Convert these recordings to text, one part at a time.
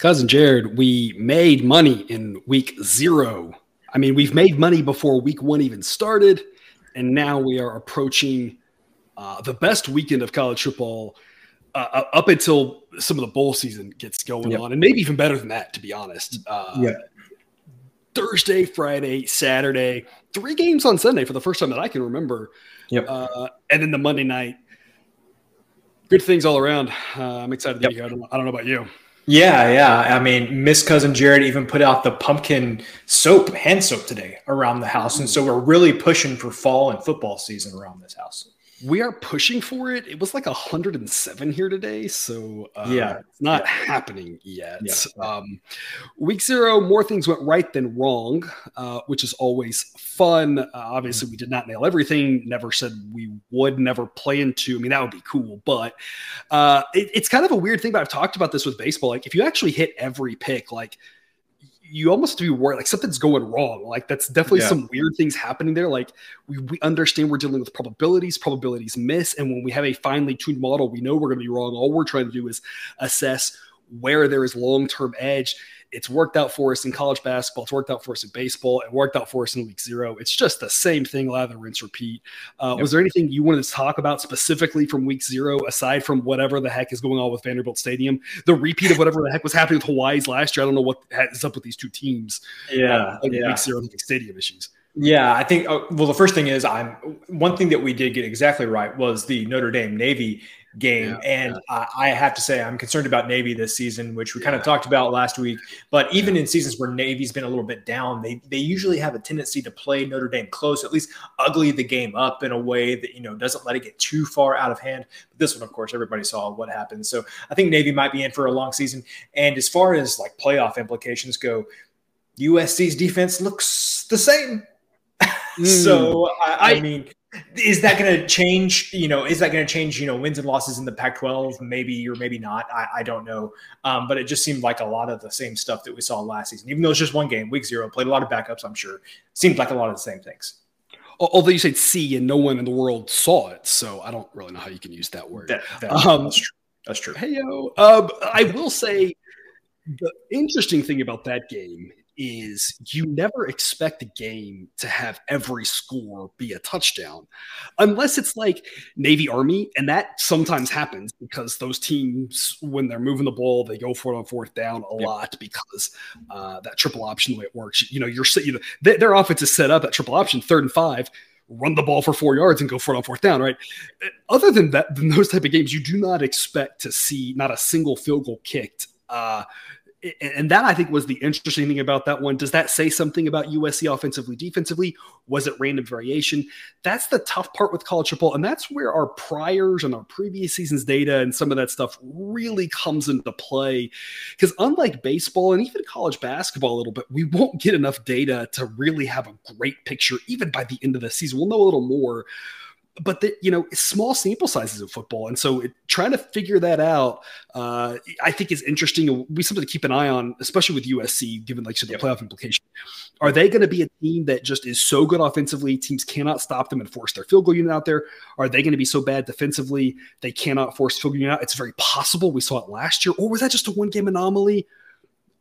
Cousin Jared, we made money in week 0. I mean, we've made money before week 1 even started, and now we are approaching the best weekend of college football up until some of the bowl season gets going on, and maybe even better than that, to be honest. Thursday, Friday, Saturday, 3 games on Sunday for the first time that I can remember. And then the Monday night. Good things all around. I'm excited that you got. I don't know about you. Yeah. I mean, Miss Cousin Jared even put out the pumpkin soap, hand soap today around the house. And so we're really pushing for fall and football season around this house. We are pushing for it. It was like 107 here today. So it's not happening yet. Week 0, more things went right than wrong, which is always fun. Obviously, we did not nail everything. Never said we would, never plan to. I mean, that would be cool. But it's kind of a weird thing, but I've talked about this with baseball. Like, if you actually hit every pick, like, you almost have to be worried, like something's going wrong. Like that's definitely some weird things happening there. Like we understand we're dealing with probabilities miss. And when we have a finely tuned model, we know we're going to be wrong. All we're trying to do is assess where there is long-term edge. It's worked out for us in college basketball. It's worked out for us in baseball. It worked out for us in week 0. It's just the same thing. Lather, rinse, repeat. Was there anything you wanted to talk about specifically from week 0, aside from whatever the heck is going on with Vanderbilt Stadium, the repeat of whatever the heck was happening with Hawaii's last year? I don't know what is up with these two teams. Week 0 and stadium issues. Yeah, I think, well, the first thing is one thing that we did get exactly right was the Notre Dame Navy game. I have to say I'm concerned about Navy this season, which we kind of talked about last week. But even in seasons where Navy's been a little bit down, they usually have a tendency to play Notre Dame close, at least ugly the game up in a way that, you know, doesn't let it get too far out of hand. But this one, of course, everybody saw what happened. So I think Navy might be in for a long season. And as far as like playoff implications go, USC's defense looks the same. So I mean, is that going to change, you know, wins and losses in the Pac-12? Maybe or maybe not. I don't know. But it just seemed like a lot of the same stuff that we saw last season, even though it's just one game, week 0, played a lot of backups. I'm sure seemed like a lot of the same things. Although you said C and no one in the world saw it. So I don't really know how you can use that word. That's true. That's true. Hey, yo, I will say the interesting thing about that game is you never expect a game to have every score be a touchdown unless it's like Navy Army. And that sometimes happens because those teams, when they're moving the ball, they go for it on 4th down a lot because that triple option, the way it works, you know, their offense is set up at triple option, 3rd and 5, run the ball for 4 yards and go for it on 4th down. Right. Other than that, than those type of games, you do not expect to see not a single field goal kicked. And that, I think, was the interesting thing about that one. Does that say something about USC offensively, defensively? Was it random variation? That's the tough part with college football, and that's where our priors and our previous season's data and some of that stuff really comes into play. Because unlike baseball and even college basketball a little bit, we won't get enough data to really have a great picture, even by the end of the season. We'll know a little more. But it's small sample sizes of football, and so trying to figure that out, I think, is interesting, and we something to keep an eye on, especially with USC, given like the playoff implication. Are they going to be a team that just is so good offensively, teams cannot stop them and force their field goal unit out there? Are they going to be so bad defensively they cannot force field goal unit out? It's very possible. We saw it last year, or was that just a one-game anomaly?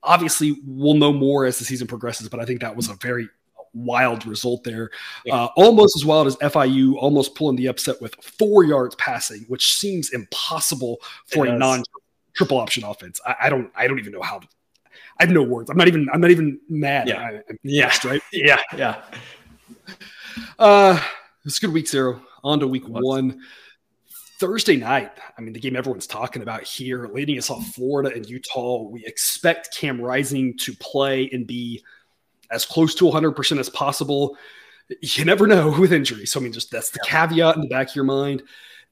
Obviously, we'll know more as the season progresses, but I think that was a very wild result there. Almost as wild as FIU almost pulling the upset with 4 yards passing, which seems impossible for a non-triple option offense. I don't even know how to. I have no words. I'm not even mad. Right. Yeah. It's good week 0. On to week 1. Thursday night, I mean, the game everyone's talking about here, leading us off Florida and Utah. We expect Cam Rising to play and be as close to 100% as possible. You never know with injuries. So, I mean, just that's the caveat in the back of your mind.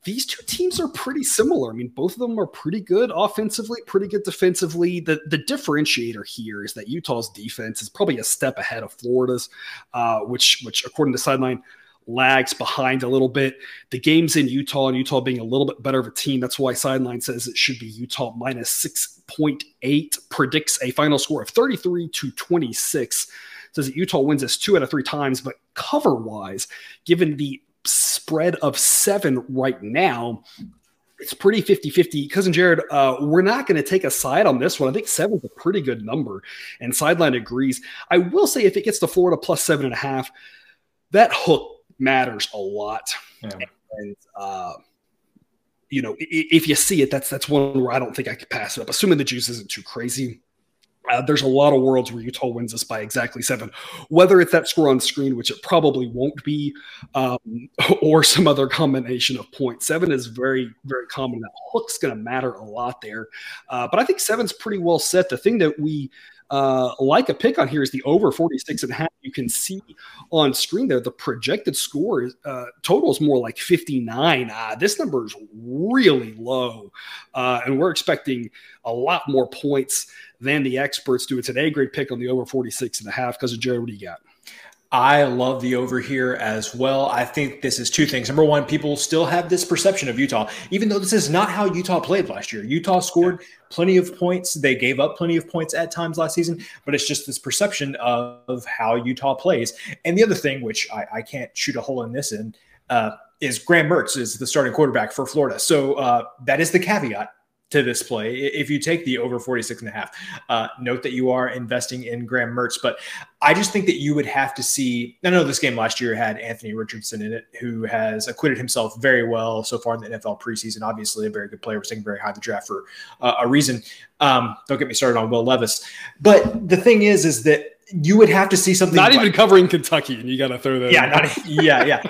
These two teams are pretty similar. I mean, both of them are pretty good offensively, pretty good defensively. The differentiator here is that Utah's defense is probably a step ahead of Florida's, which according to Sideline, lags behind a little bit. The game's in Utah, and Utah being a little bit better of a team. That's why Sideline says it should be Utah minus 6.8, predicts a final score of 33-26. Says that Utah wins this 2 out of 3 times, but cover-wise, given the spread of 7 right now, it's pretty 50-50. Cousin Jared, we're not going to take a side on this one. I think 7 is a pretty good number, and Sideline agrees. I will say if it gets to Florida plus 7.5, that hook matters a lot. Yeah. And you know, if you see it, that's one where I don't think I could pass it up, assuming the juice isn't too crazy. There's a lot of worlds where Utah wins this by exactly 7, whether it's that score on screen, which it probably won't be, or some other combination of points. 7 is very, very common. That hook's going to matter a lot there. But I think 7's pretty well set. The thing that we like a pick on here is the over 46.5. You can see on screen there, the projected score is, total is more like 59. This number is really low, and we're expecting a lot more points than the experts do. It's an A grade pick on the over 46.5. Cousin Jared, what do you got? I love the over here as well. I think this is two things. Number one, people still have this perception of Utah, even though this is not how Utah played last year. Utah scored plenty of points. They gave up plenty of points at times last season, but it's just this perception of how Utah plays. And the other thing, which I can't shoot a hole in this in, is Graham Mertz is the starting quarterback for Florida. So that is the caveat to this play. If you take the over 46.5, note that you are investing in Graham Mertz, but I just think that you would have to see, I know this game last year had Anthony Richardson in it, who has acquitted himself very well so far in the NFL preseason, obviously a very good player. We're sitting very high in the draft for a reason. Don't get me started on Will Levis. But the thing is that you would have to see something. Not even covering Kentucky. And you got to throw that. Yeah.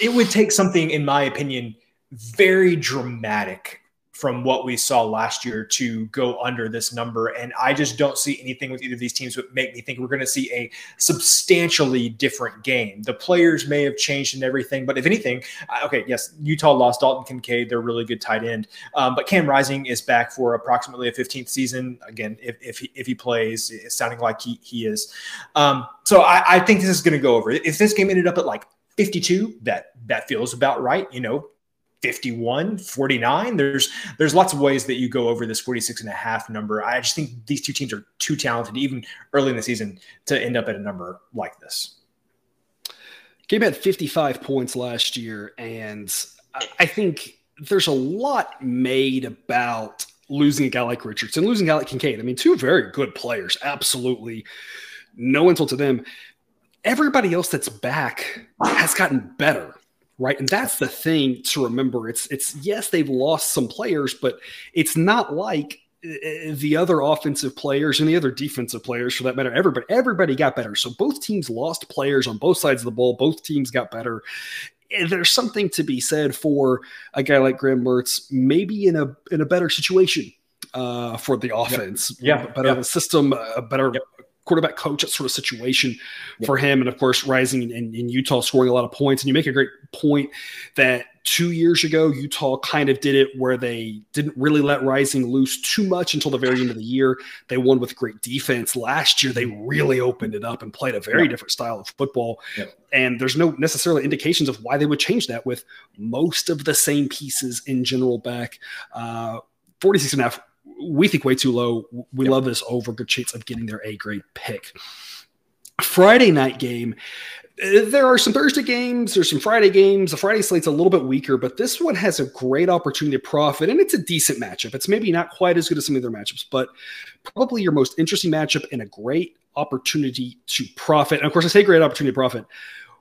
It would take something, in my opinion, very dramatic from what we saw last year to go under this number. And I just don't see anything with either of these teams that make me think we're going to see a substantially different game. The players may have changed and everything, but if anything, okay, yes, Utah lost Dalton Kincaid. They're a really good tight end. But Cam Rising is back for approximately a 15th season. Again, if he plays, it's sounding like he is. So I think this is going to go over. If this game ended up at like 52, that feels about right, you know, 51, 49. There's lots of ways that you go over this 46.5 number. I just think these two teams are too talented, even early in the season, to end up at a number like this. Game had 55 points last year, and I think there's a lot made about losing a guy like Richardson, losing a guy like Kincaid. I mean, two very good players, absolutely. No insult to them. Everybody else that's back has gotten better. Right. And that's the thing to remember. It's yes, they've lost some players, but it's not like the other offensive players and the other defensive players for that matter. Everybody got better. So both teams lost players on both sides of the ball. Both teams got better. There's something to be said for a guy like Graham Mertz, maybe in a better situation for the offense. Yeah. Better system, a better quarterback coach, that sort of situation for him. And of course, Rising in Utah scoring a lot of points. And you make a great point that 2 years ago, Utah kind of did it where they didn't really let Rising loose too much until the very end of the year. They won with great defense. Last year, they really opened it up and played a very different style of football. Yeah. And there's no necessarily indications of why they would change that with most of the same pieces in general back. 46.5. We think way too low. We love this over. Good chance of getting their A grade pick. Friday night game. There are some Thursday games. There's some Friday games. The Friday slate's a little bit weaker, but this one has a great opportunity to profit, and it's a decent matchup. It's maybe not quite as good as some of their matchups, but probably your most interesting matchup and a great opportunity to profit. And of course, I say great opportunity to profit.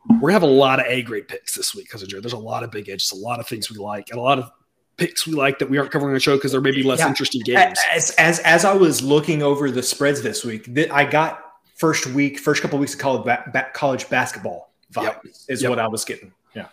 We're going to have a lot of A grade picks this week, because there's a lot of big edges, a lot of things we like, and a lot of picks we like that we aren't covering on the show because they're maybe less interesting games. As I was looking over the spreads this week, I got first couple of weeks of college basketball vibe is what I was getting. Yeah.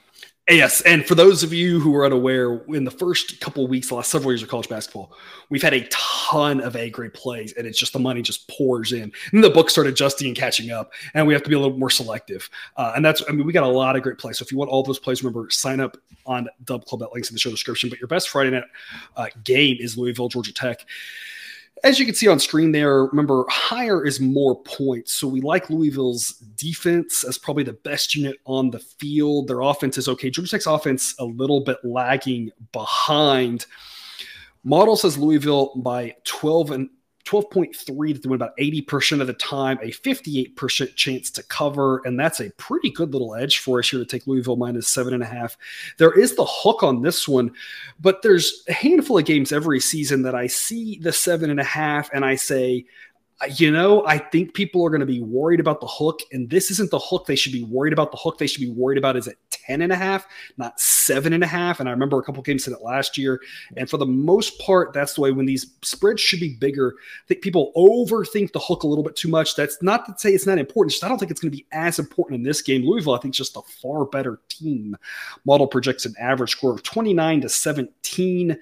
Yes. And for those of you who are unaware, in the first couple of weeks, the last several years of college basketball, we've had a ton of A grade plays, and it's just the money just pours in. And the books start adjusting and catching up, and we have to be a little more selective. And we got a lot of great plays. So if you want all those plays, remember, sign up on DubClub. That link's in the show description. But your best Friday night game is Louisville, Georgia Tech. As you can see on screen there, remember, higher is more points. So we like Louisville's defense as probably the best unit on the field. Their offense is okay. Georgia Tech's offense a little bit lagging behind. Model says Louisville by 12 and 12.3 to win about 80% of the time, a 58% chance to cover, and that's a pretty good little edge for us here to take Louisville minus 7.5. There is the hook on this one, but there's a handful of games every season that I see the 7.5 and I say, you know, I think people are going to be worried about the hook, and this isn't the hook they should be worried about. The hook they should be worried about is at 10.5, not 7.5. And I remember a couple of games in it last year. And for the most part, that's the way when these spreads should be bigger. I think people overthink the hook a little bit too much. That's not to say it's not important. Just I don't think it's going to be as important in this game. Louisville, I think, is just a far better team. Model projects an average score of 29 to 17.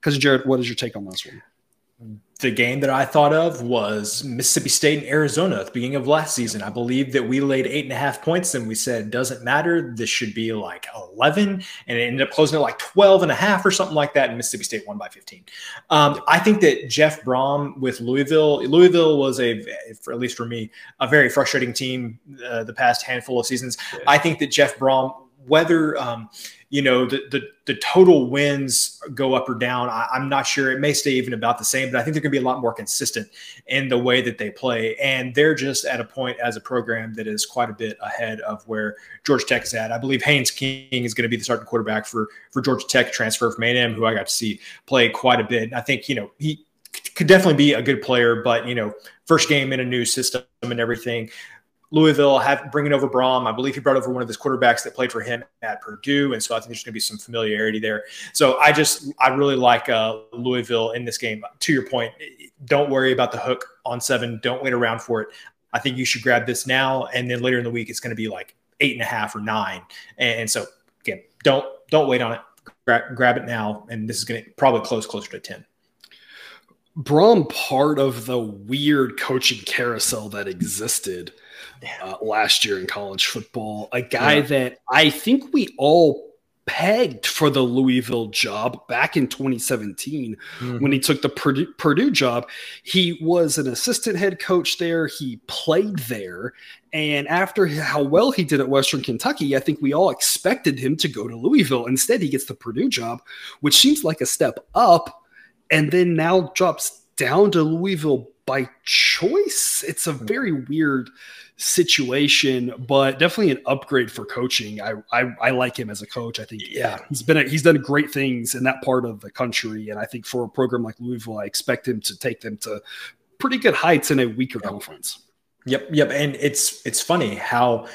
Cousin Jared, what is your take on this one? The game that I thought of was Mississippi State and Arizona at the beginning of last season. I believe that we laid 8.5 points and we said, it doesn't matter. This should be like 11. And it ended up closing at like 12.5 or something like that. And Mississippi State won by 15. I think that Jeff Brohm with Louisville was at least for me, a very frustrating team the past handful of seasons. Yeah. I think that Jeff Brohm, whether, the total wins go up or down, I'm not sure. It may stay even about the same, but I think they're going to be a lot more consistent in the way that they play. And they're just at a point as a program that is quite a bit ahead of where Georgia Tech is at. I believe Haynes King is going to be the starting quarterback for Georgia Tech, transfer from A&M, who I got to see play quite a bit. And I think, he could definitely be a good player, but, first game in a new system and everything. Louisville bringing over Brohm. I believe he brought over one of his quarterbacks that played for him at Purdue, and so I think there's going to be some familiarity there. So I really like Louisville in this game. To your point, don't worry about the hook on 7. Don't wait around for it. I think you should grab this now, and then later in the week it's going to be like 8.5 or 9. And so again, don't wait on it. Grab it now, and this is going to probably close closer to 10. Brohm, part of the weird coaching carousel that existed last year in college football, a guy that I think we all pegged for the Louisville job back in 2017 when he took the Purdue job. He was an assistant head coach there. He played there. And after how well he did at Western Kentucky, I think we all expected him to go to Louisville. Instead, he gets the Purdue job, which seems like a step up, and then now drops down to Louisville by choice. It's a very weird situation, but definitely an upgrade for coaching. I like him as a coach. I think he's done great things in that part of the country, and I think for a program like Louisville, I expect him to take them to pretty good heights in a weaker conference. Yep. And it's funny how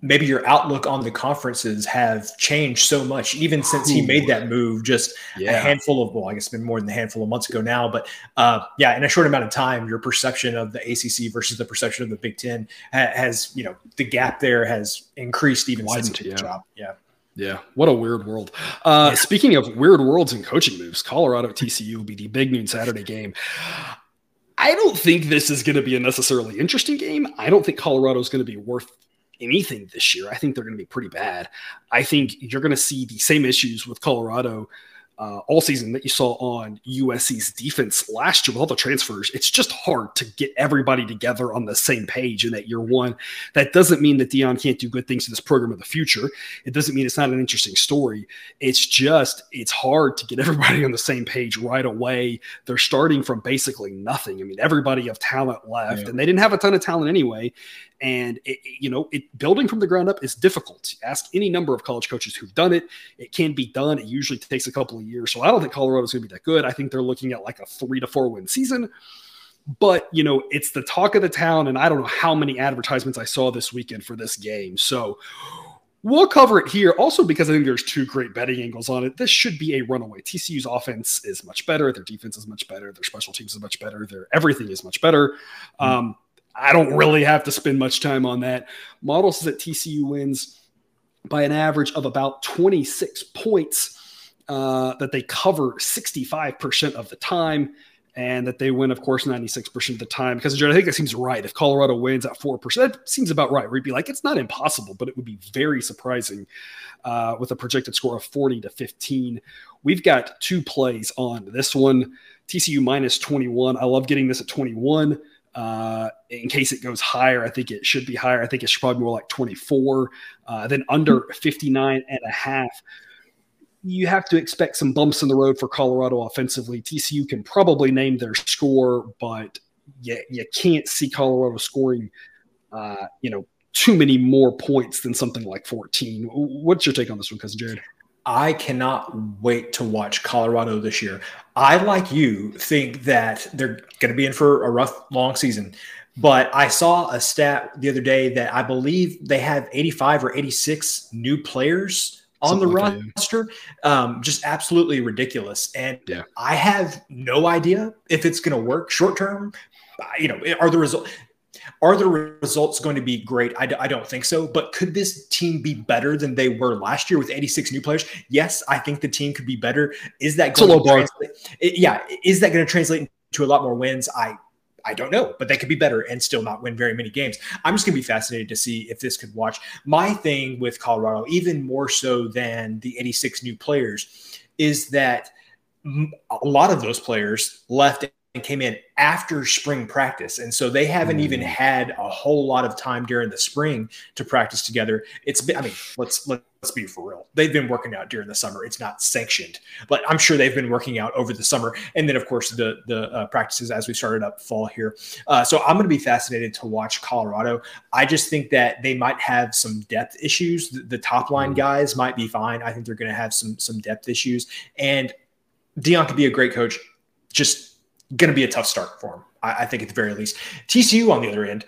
maybe your outlook on the conferences have changed so much, even since he made that move a handful of, I guess it's been more than a handful of months ago now, but in a short amount of time, your perception of the ACC versus the perception of the Big Ten has, the gap there has increased even since he took the job. Yeah, what a weird world. Speaking of weird worlds and coaching moves, Colorado TCU will be the big noon Saturday game. I don't think this is going to be a necessarily interesting game. I don't think Colorado is going to be worth anything this year. I think they're going to be pretty bad. I think you're going to see the same issues with Colorado all season that you saw on USC's defense last year with all the transfers. It's just hard to get everybody together on the same page in that year one. That doesn't mean that Deion can't do good things to this program in the future. It doesn't mean it's not an interesting story. It's just, it's hard to get everybody on the same page right away. They're starting from basically nothing. I mean, everybody of talent left, and they didn't have a ton of talent anyway. And building from the ground up is difficult. Ask any number of college coaches who've done it. It can be done. It usually takes a couple of years. So I don't think Colorado's going to be that good. I think they're looking at like a 3 to 4 win season. But, it's the talk of the town. And I don't know how many advertisements I saw this weekend for this game. So we'll cover it here also because I think there's two great betting angles on it. This should be a runaway. TCU's offense is much better. Their defense is much better. Their special teams is much better. Their everything is much better. I don't really have to spend much time on that. Model says that TCU wins by an average of about 26 points, that they cover 65% of the time, and that they win, of course, 96% of the time. Because I think that seems right. If Colorado wins at 4%, that seems about right. We'd be like, it's not impossible, but it would be very surprising with a projected score of 40 to 15. We've got two plays on this one. TCU minus 21. I love getting this at 21. In case it goes higher, I think it should be higher. I think it should probably be more like 24, then under 59.5. You have to expect some bumps in the road for Colorado offensively. TCU can probably name their score, but you can't see Colorado scoring, too many more points than something like 14. What's your take on this one, Cousin Jared? I cannot wait to watch Colorado this year. I, like you, think that they're going to be in for a rough, long season. But I saw a stat the other day that I believe they have 85 or 86 new players on the roster. Just absolutely ridiculous. And yeah. I have no idea if it's going to work short term. Are the results going to be great? I don't think so. But could this team be better than they were last year with 86 new players? Yes, I think the team could be better. Is that going to translate? Is that going to translate into a lot more wins? I don't know, but they could be better and still not win very many games. I'm just going to be fascinated to see if this could watch. My thing with Colorado, even more so than the 86 new players, is that a lot of those players left and came in after spring practice. And so they haven't even had a whole lot of time during the spring to practice together. It's been, let's be for real. They've been working out during the summer. It's not sanctioned, but I'm sure they've been working out over the summer. And then of course the practices as we started up fall here. So I'm going to be fascinated to watch Colorado. I just think that they might have some depth issues. The top line guys might be fine. I think they're going to have some depth issues, and Deion could be a great coach. Just going to be a tough start for him, I think, at the very least. TCU on the other end,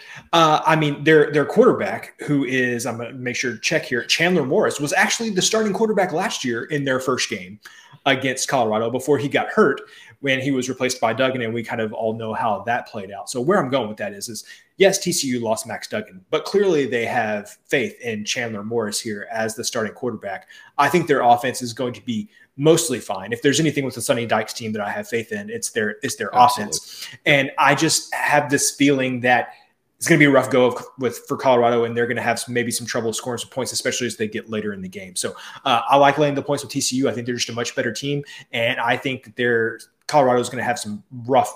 their quarterback, who is, I'm going to make sure to check here, Chandler Morris, was actually the starting quarterback last year in their first game against Colorado before he got hurt when he was replaced by Duggan, and we kind of all know how that played out. So where I'm going with that is yes, TCU lost Max Duggan, but clearly they have faith in Chandler Morris here as the starting quarterback. I think their offense is going to be mostly fine. If there's anything with the Sonny Dykes team that I have faith in, it's their offense. And I just have this feeling that it's going to be a rough go for Colorado, and they're going to have maybe some trouble scoring some points, especially as they get later in the game. So I like laying the points with TCU. I think they're just a much better team, and I think that Colorado is going to have some rough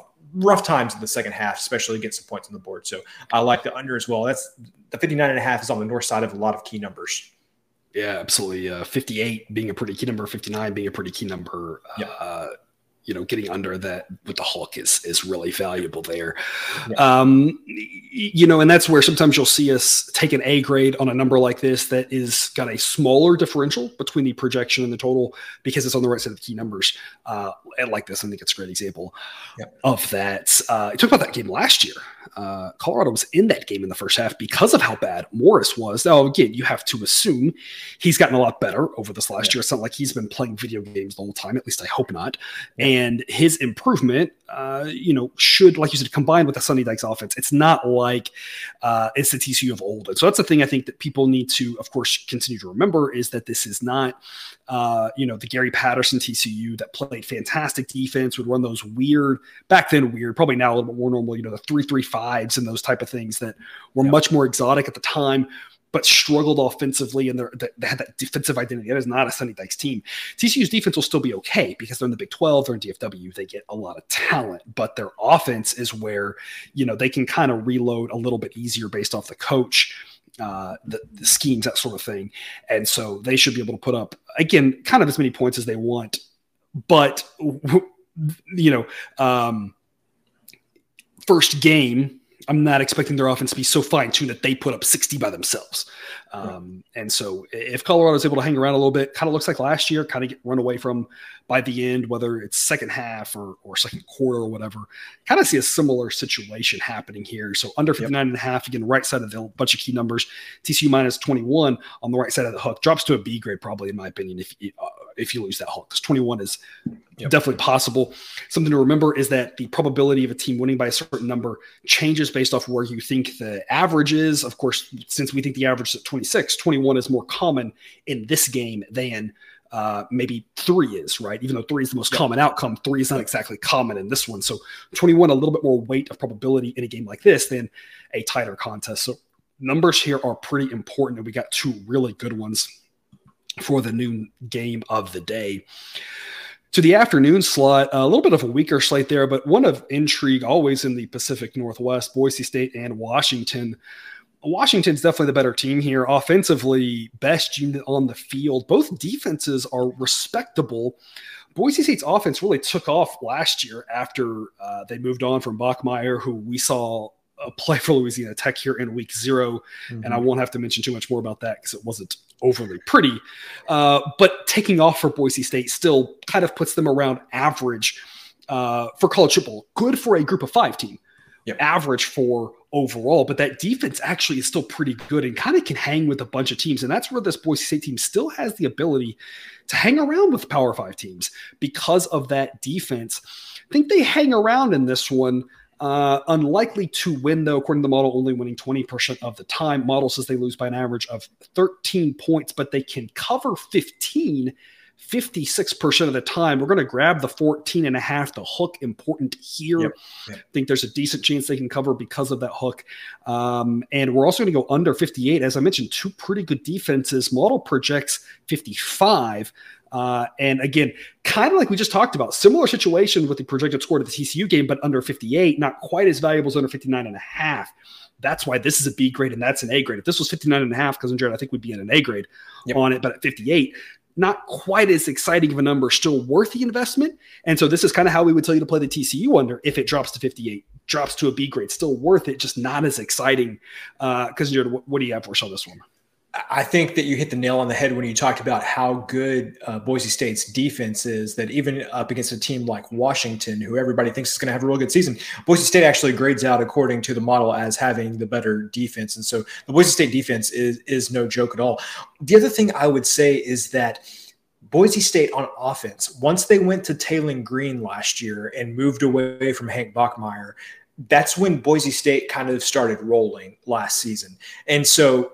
times in the second half, especially get some points on the board. So I like the under as well. That's the 59.5 is on the north side of a lot of key numbers. Yeah, absolutely. 58 being a pretty key number, 59 being a pretty key number. Yeah. Getting under that with the Hulk is really valuable there. Yeah. And that's where sometimes you'll see us take an A grade on a number like this that is got a smaller differential between the projection and the total because it's on the right side of the key numbers. And like this, I think it's a great example of that. I talked about that game last year. Colorado was in that game in the first half because of how bad Morris was. Now, again, you have to assume he's gotten a lot better over this last year. It's not like he's been playing video games the whole time. At least I hope not. And his improvement, should, like you said, combine with the Sonny Dykes offense. It's not like it's the TCU of old. And so that's the thing I think that people need to, of course, continue to remember is that this is not, the Gary Patterson TCU that played fantastic defense, would run those back then, probably now a little bit more normal, the 3-3-5s and those type of things that were much more exotic at the time, but struggled offensively, and they had that defensive identity. That is not a Sonny Dykes team. TCU's defense will still be okay because they're in the Big 12, they're in DFW, they get a lot of talent, but their offense is where, they can kind of reload a little bit easier based off the coach, the schemes, that sort of thing. And so they should be able to put up, again, kind of as many points as they want, but, first game, I'm not expecting their offense to be so fine-tuned that they put up 60 by themselves. And so if Colorado's able to hang around a little bit, kind of looks like last year, kind of get run away from by the end, whether it's second half or second quarter or whatever, kind of see a similar situation happening here. So under 59.5, again, right side of the bunch of key numbers, TCU minus 21 on the right side of the hook, drops to a B grade probably, in my opinion, if you lose that hook, because 21 is definitely possible. Something to remember is that the probability of a team winning by a certain number changes based off where you think the average is. Of course, since we think the average is at 26, 21 is more common in this game than maybe 3 is, right? Even though 3 is the most common outcome, 3 is not exactly common in this one. So 21, a little bit more weight of probability in a game like this than a tighter contest. So numbers here are pretty important, and we got two really good ones for the noon game of the day. To the afternoon slot, a little bit of a weaker slate there, but one of intrigue always in the Pacific Northwest, Boise State and Washington. Washington's definitely the better team here. Offensively, best unit on the field. Both defenses are respectable, Boise State's offense really took off last year after they moved on from Bachmeier, who we saw play for Louisiana Tech here in week 0. Mm-hmm. And I won't have to mention too much more about that because it wasn't overly pretty. But taking off for Boise State still kind of puts them around average for college football. Good for a group of 5 team. Yep. Average for overall, but that defense actually is still pretty good and kind of can hang with a bunch of teams. And that's where this Boise State team still has the ability to hang around with Power 5 teams because of that defense. I think they hang around in this one. Unlikely to win, though, according to the model, only winning 20% of the time. Model says they lose by an average of 13 points, but they can cover 15, 56% of the time. We're going to grab the 14.5, the hook, important here. Yep. I think there's a decent chance they can cover because of that hook. And we're also going to go under 58. As I mentioned, two pretty good defenses. Model projects 55. And again, kind of like we just talked about, similar situation with the projected score to the TCU game, but under 58, not quite as valuable as under 59.5. That's why this is a B grade and that's an A grade. If this was 59.5, Cousin Jared, I think we'd be in an A grade on it, but at 58, not quite as exciting of a number, still worth the investment. And so this is kind of how we would tell you to play the TCU under if it drops to 58, drops to a B grade, still worth it, just not as exciting. Cousin Jared, what do you have for us on this one? I think that you hit the nail on the head when you talked about how good Boise State's defense is, that even up against a team like Washington, who everybody thinks is going to have a real good season, Boise State actually grades out according to the model as having the better defense. And so the Boise State defense is no joke at all. The other thing I would say is that Boise State on offense, once they went to Taylon Green last year and moved away from Hank Bachmeier, that's when Boise State kind of started rolling last season. And so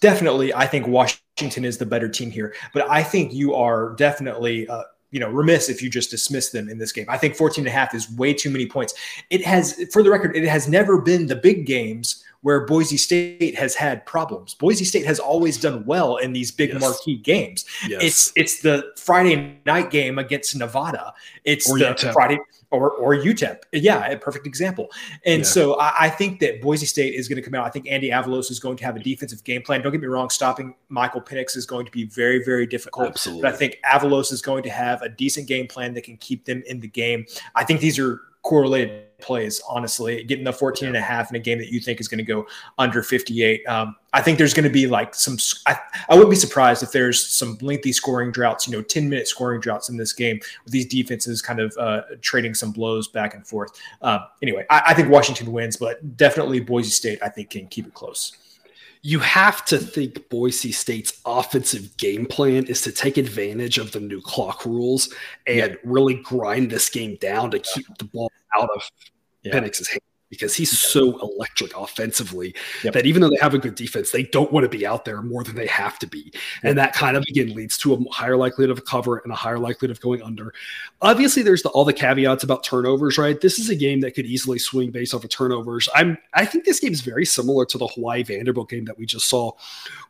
definitely, I think Washington is the better team here, but I think you are definitely remiss if you just dismiss them in this game. I think 14.5 is way too many points. It has, for the record, it has never been the big games where Boise State has had problems. Boise State has always done well in these big marquee games. Yes. It's the Friday night game against Nevada. It's or the UTEP. Friday or UTEP. Yeah, a perfect example. And so I think that Boise State is going to come out. I think Andy Avalos is going to have a defensive game plan. Don't get me wrong, stopping Michael Penix is going to be very, very difficult. Absolutely. But I think Avalos is going to have a decent game plan that can keep them in the game. I think these are correlated plays, honestly, getting the 14.5 in a game that you think is going to go under 58. I think there's going to be like some, I wouldn't be surprised if there's some lengthy scoring droughts, 10-minute scoring droughts in this game with these defenses kind of trading some blows back and forth. Anyway, I think Washington wins, but definitely Boise State, I think, can keep it close. You have to think Boise State's offensive game plan is to take advantage of the new clock rules and really grind this game down to keep the ball out of Penix's hands, because he's so electric offensively that even though they have a good defense, they don't want to be out there more than they have to be. And that kind of, again, leads to a higher likelihood of a cover and a higher likelihood of going under. Obviously, there's all the caveats about turnovers, right? This is a game that could easily swing based off of turnovers. I think this game is very similar to the Hawaii-Vanderbilt game that we just saw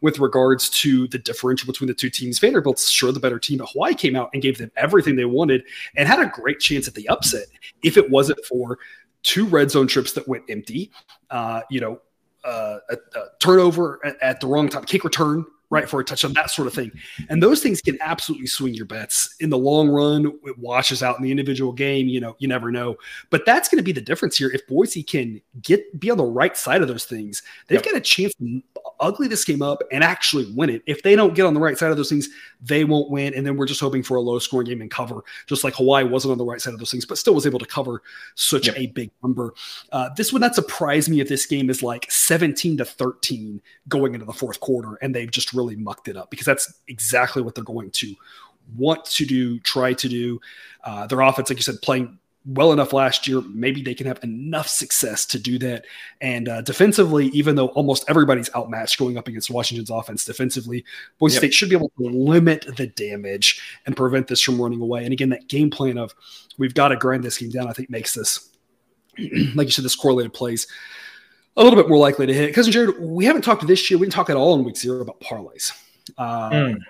with regards to the differential between the two teams. Vanderbilt's sure the better team, but Hawaii came out and gave them everything they wanted and had a great chance at the upset if it wasn't for 2 red zone trips that went empty, a turnover at the wrong time, kick return, right, for a touchdown, that sort of thing. And those things can absolutely swing your bets. In the long run, it washes out in the individual game. You never know. But that's going to be the difference here. If Boise can be on the right side of those things, they've got a chance to ugly this game up and actually win it. If they don't get on the right side of those things, they won't win. And then we're just hoping for a low-scoring game and cover, just like Hawaii wasn't on the right side of those things, but still was able to cover such a big number. This would not surprise me if this game is like 17-13 going into the fourth quarter, and they've just really mucked it up, because that's exactly what they're going to want to do, try to do. Their offense, like you said, playing well enough last year, maybe they can have enough success to do that. And defensively, even though almost everybody's outmatched going up against Washington's offense defensively, Boise State should be able to limit the damage and prevent this from running away. And again, that game plan of we've got to grind this game down, I think makes this, like you said, this correlated plays a little bit more likely to hit. Cousin Jared, we haven't talked this year. We didn't talk at all in week 0 about parlays.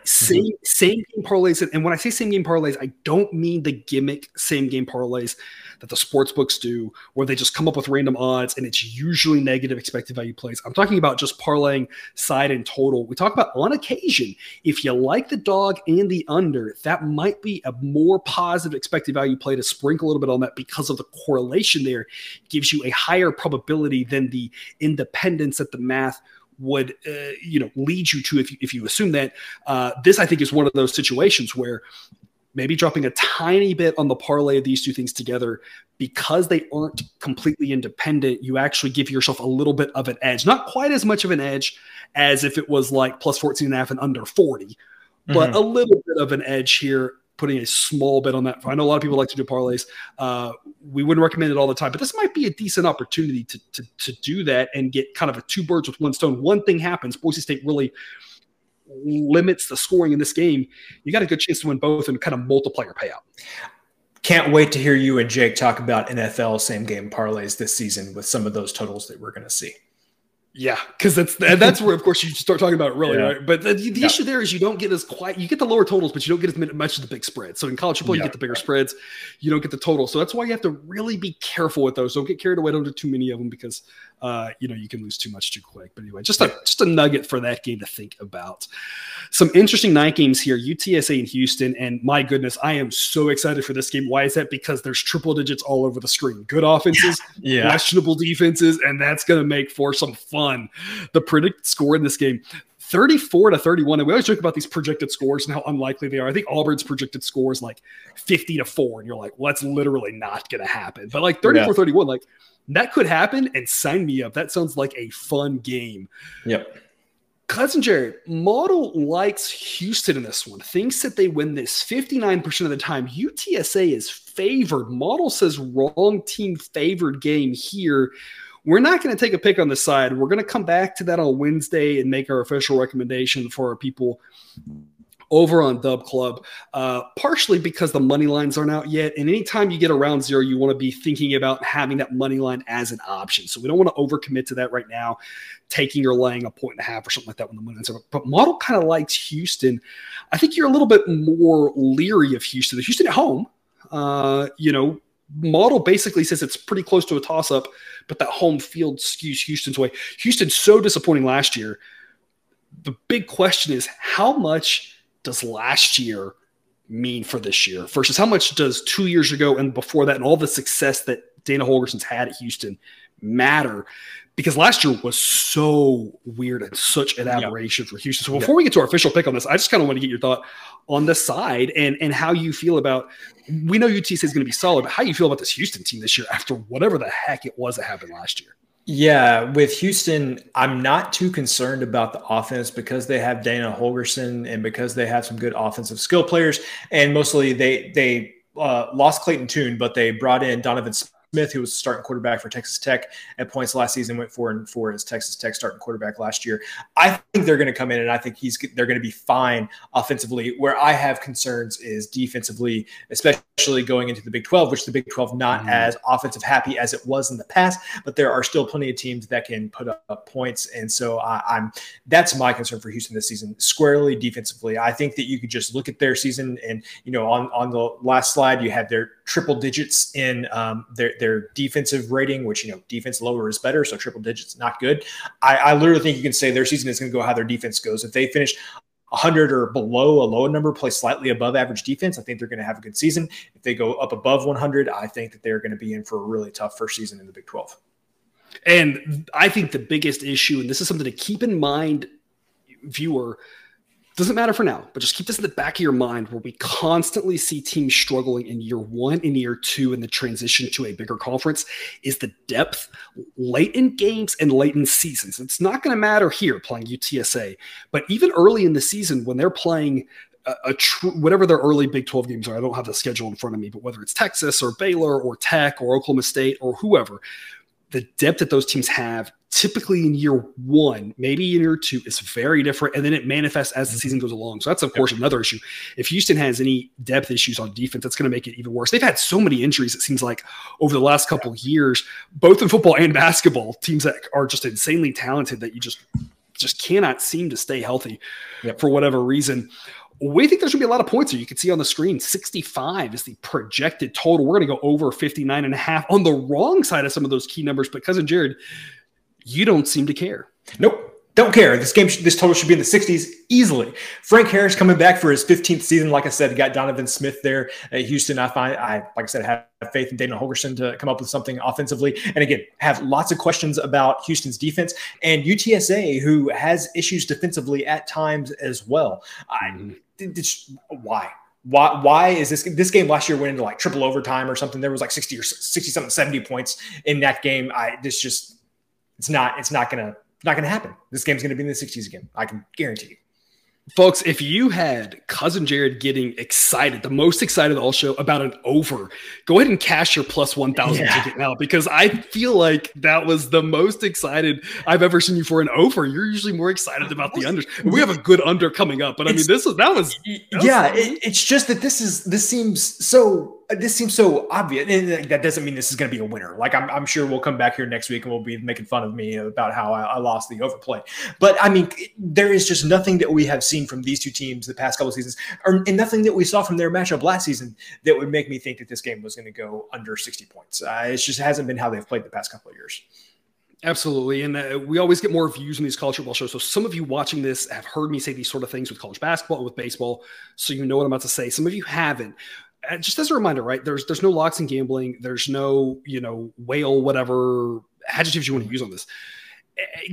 Same game parlays, and when I say same game parlays, I don't mean the gimmick same game parlays that the sports books do, where they just come up with random odds and it's usually negative expected value plays. I'm talking about just parlaying side and total. We talk about on occasion, if you like the dog and the under, that might be a more positive expected value play to sprinkle a little bit on that because of the correlation there. It gives you a higher probability than the independence that the math would lead you to if you assume that. This, I think, is one of those situations where maybe dropping a tiny bit on the parlay of these two things together, because they aren't completely independent, you actually give yourself a little bit of an edge. Not quite as much of an edge as if it was like plus 14.5 and under 40, but a little bit of an edge here, putting a small bet on that. I know a lot of people like to do parlays. We wouldn't recommend it all the time, but this might be a decent opportunity to do that and get kind of a two birds with one stone. One thing happens. Boise State really limits the scoring in this game. You got a good chance to win both and kind of multiplier payout. Can't wait to hear you and Jake talk about NFL same game parlays this season with some of those totals that we're going to see. Yeah, because that's where, of course, you start talking about it really, right? But the issue there is you don't get as quite – you get the lower totals, but you don't get as much of the big spread. So in college football, you get the bigger spreads. You don't get the total. So that's why you have to really be careful with those. Don't get carried away. Don't do too many of them because, you can lose too much too quick. But anyway, just a nugget for that game to think about. Some interesting night games here, UTSA and Houston. And my goodness, I am so excited for this game. Why is that? Because there's triple digits all over the screen. Good offenses, questionable defenses, and that's going to make for some fun. The predicted score in this game, 34-31. And we always joke about these projected scores and how unlikely they are. I think Auburn's projected score is like 50-4. And you're like, well, that's literally not going to happen. But like 34-31, like that could happen. And sign me up. That sounds like a fun game. Yep. Cousin Jared, model likes Houston in this one. Thinks that they win this 59% of the time. UTSA is favored. Model says wrong team favored game here. We're not going to take a pick on the side. We're going to come back to that on Wednesday and make our official recommendation for our people over on DubClub, partially because the money lines aren't out yet. And anytime you get around zero, you want to be thinking about having that money line as an option. So we don't want to overcommit to that right now, taking or laying 1.5 or something like that when the money lines are out. But Model kind of likes Houston. I think you're a little bit more leery of Houston. Houston at home, Model basically says it's pretty close to a toss-up, but that home field skews Houston's way. Houston's so disappointing last year. The big question is, how much does last year mean for this year versus how much does 2 years ago and before that and all the success that Dana Holgorsen's had at Houston matter? Because last year was so weird and such an aberration for Houston. So before we get to our official pick on this, I just kind of want to get your thought on the side and how you feel about – we know UTSA is going to be solid, but how you feel about this Houston team this year after whatever the heck it was that happened last year. Yeah, with Houston, I'm not too concerned about the offense because they have Dana Holgorsen and because they have some good offensive skill players. And mostly they lost Clayton Tune, but they brought in Donovan Smith, who was starting quarterback for Texas Tech at points last season, went 4-4 as Texas Tech starting quarterback last year. I think they're going to come in, and I think they're going to be fine offensively. Where I have concerns is defensively, especially going into the Big 12, which the Big 12 not as offensive happy as it was in the past, but there are still plenty of teams that can put up points, and so that's my concern for Houston this season, squarely defensively. I think that you could just look at their season, and on the last slide you had their triple digits in their defensive rating, which, defense lower is better. So triple digits, not good. I literally think you can say their season is going to go how their defense goes. If they finish 100 or below a low number, play slightly above average defense, I think they're going to have a good season. If they go up above 100, I think that they're going to be in for a really tough first season in the Big 12. And I think the biggest issue, and this is something to keep in mind, viewer, doesn't matter for now, but just keep this in the back of your mind where we constantly see teams struggling in year one and year two in the transition to a bigger conference is the depth late in games and late in seasons. It's not going to matter here playing UTSA, but even early in the season when they're playing whatever their early Big 12 games are, I don't have the schedule in front of me, but whether it's Texas or Baylor or Tech or Oklahoma State or whoever, the depth that those teams have typically in year one, maybe in year two, is very different. And then it manifests as the season goes along. So that's, of course, another issue. If Houston has any depth issues on defense, that's going to make it even worse. They've had so many injuries, it seems like, over the last couple of years, both in football and basketball, teams that are just insanely talented that you just just cannot seem to stay healthy for whatever reason. We think there's going to be a lot of points here. You can see on the screen, 65 is the projected total. We're going to go over 59.5 on the wrong side of some of those key numbers. But Cousin Jared, you don't seem to care. Nope. Don't care. This total should be in the 60s easily. Frank Harris coming back for his 15th season. Like I said, got Donovan Smith there at Houston. I have faith in Dana Holgorsen to come up with something offensively. And again, have lots of questions about Houston's defense and UTSA, who has issues defensively at times as well. Why is this game last year went into like triple overtime or something? There was like 60 something, 70 points in that game. It's not going to happen. This game's going to be in the 60s again. I can guarantee you. Folks, if you had Cousin Jared getting excited, the most excited all show about an over, go ahead and cash your plus 1,000 ticket now, because I feel like that was the most excited I've ever seen you for an over. You're usually more excited about the unders. We have a good under coming up, but I mean, it's just that this seems so obvious, and that doesn't mean this is going to be a winner. Like I'm sure we'll come back here next week and we'll be making fun of me about how I lost the overplay. But I mean, there is just nothing that we have seen from these two teams the past couple of seasons, and nothing that we saw from their matchup last season that would make me think that this game was going to go under 60 points. It just hasn't been how they've played the past couple of years. Absolutely. And we always get more views on these college football shows. So some of you watching this have heard me say these sort of things with college basketball, with baseball. So you know what I'm about to say. Some of you haven't. Just as a reminder, right? There's no locks in gambling. There's no, whale, whatever adjectives you want to use on this.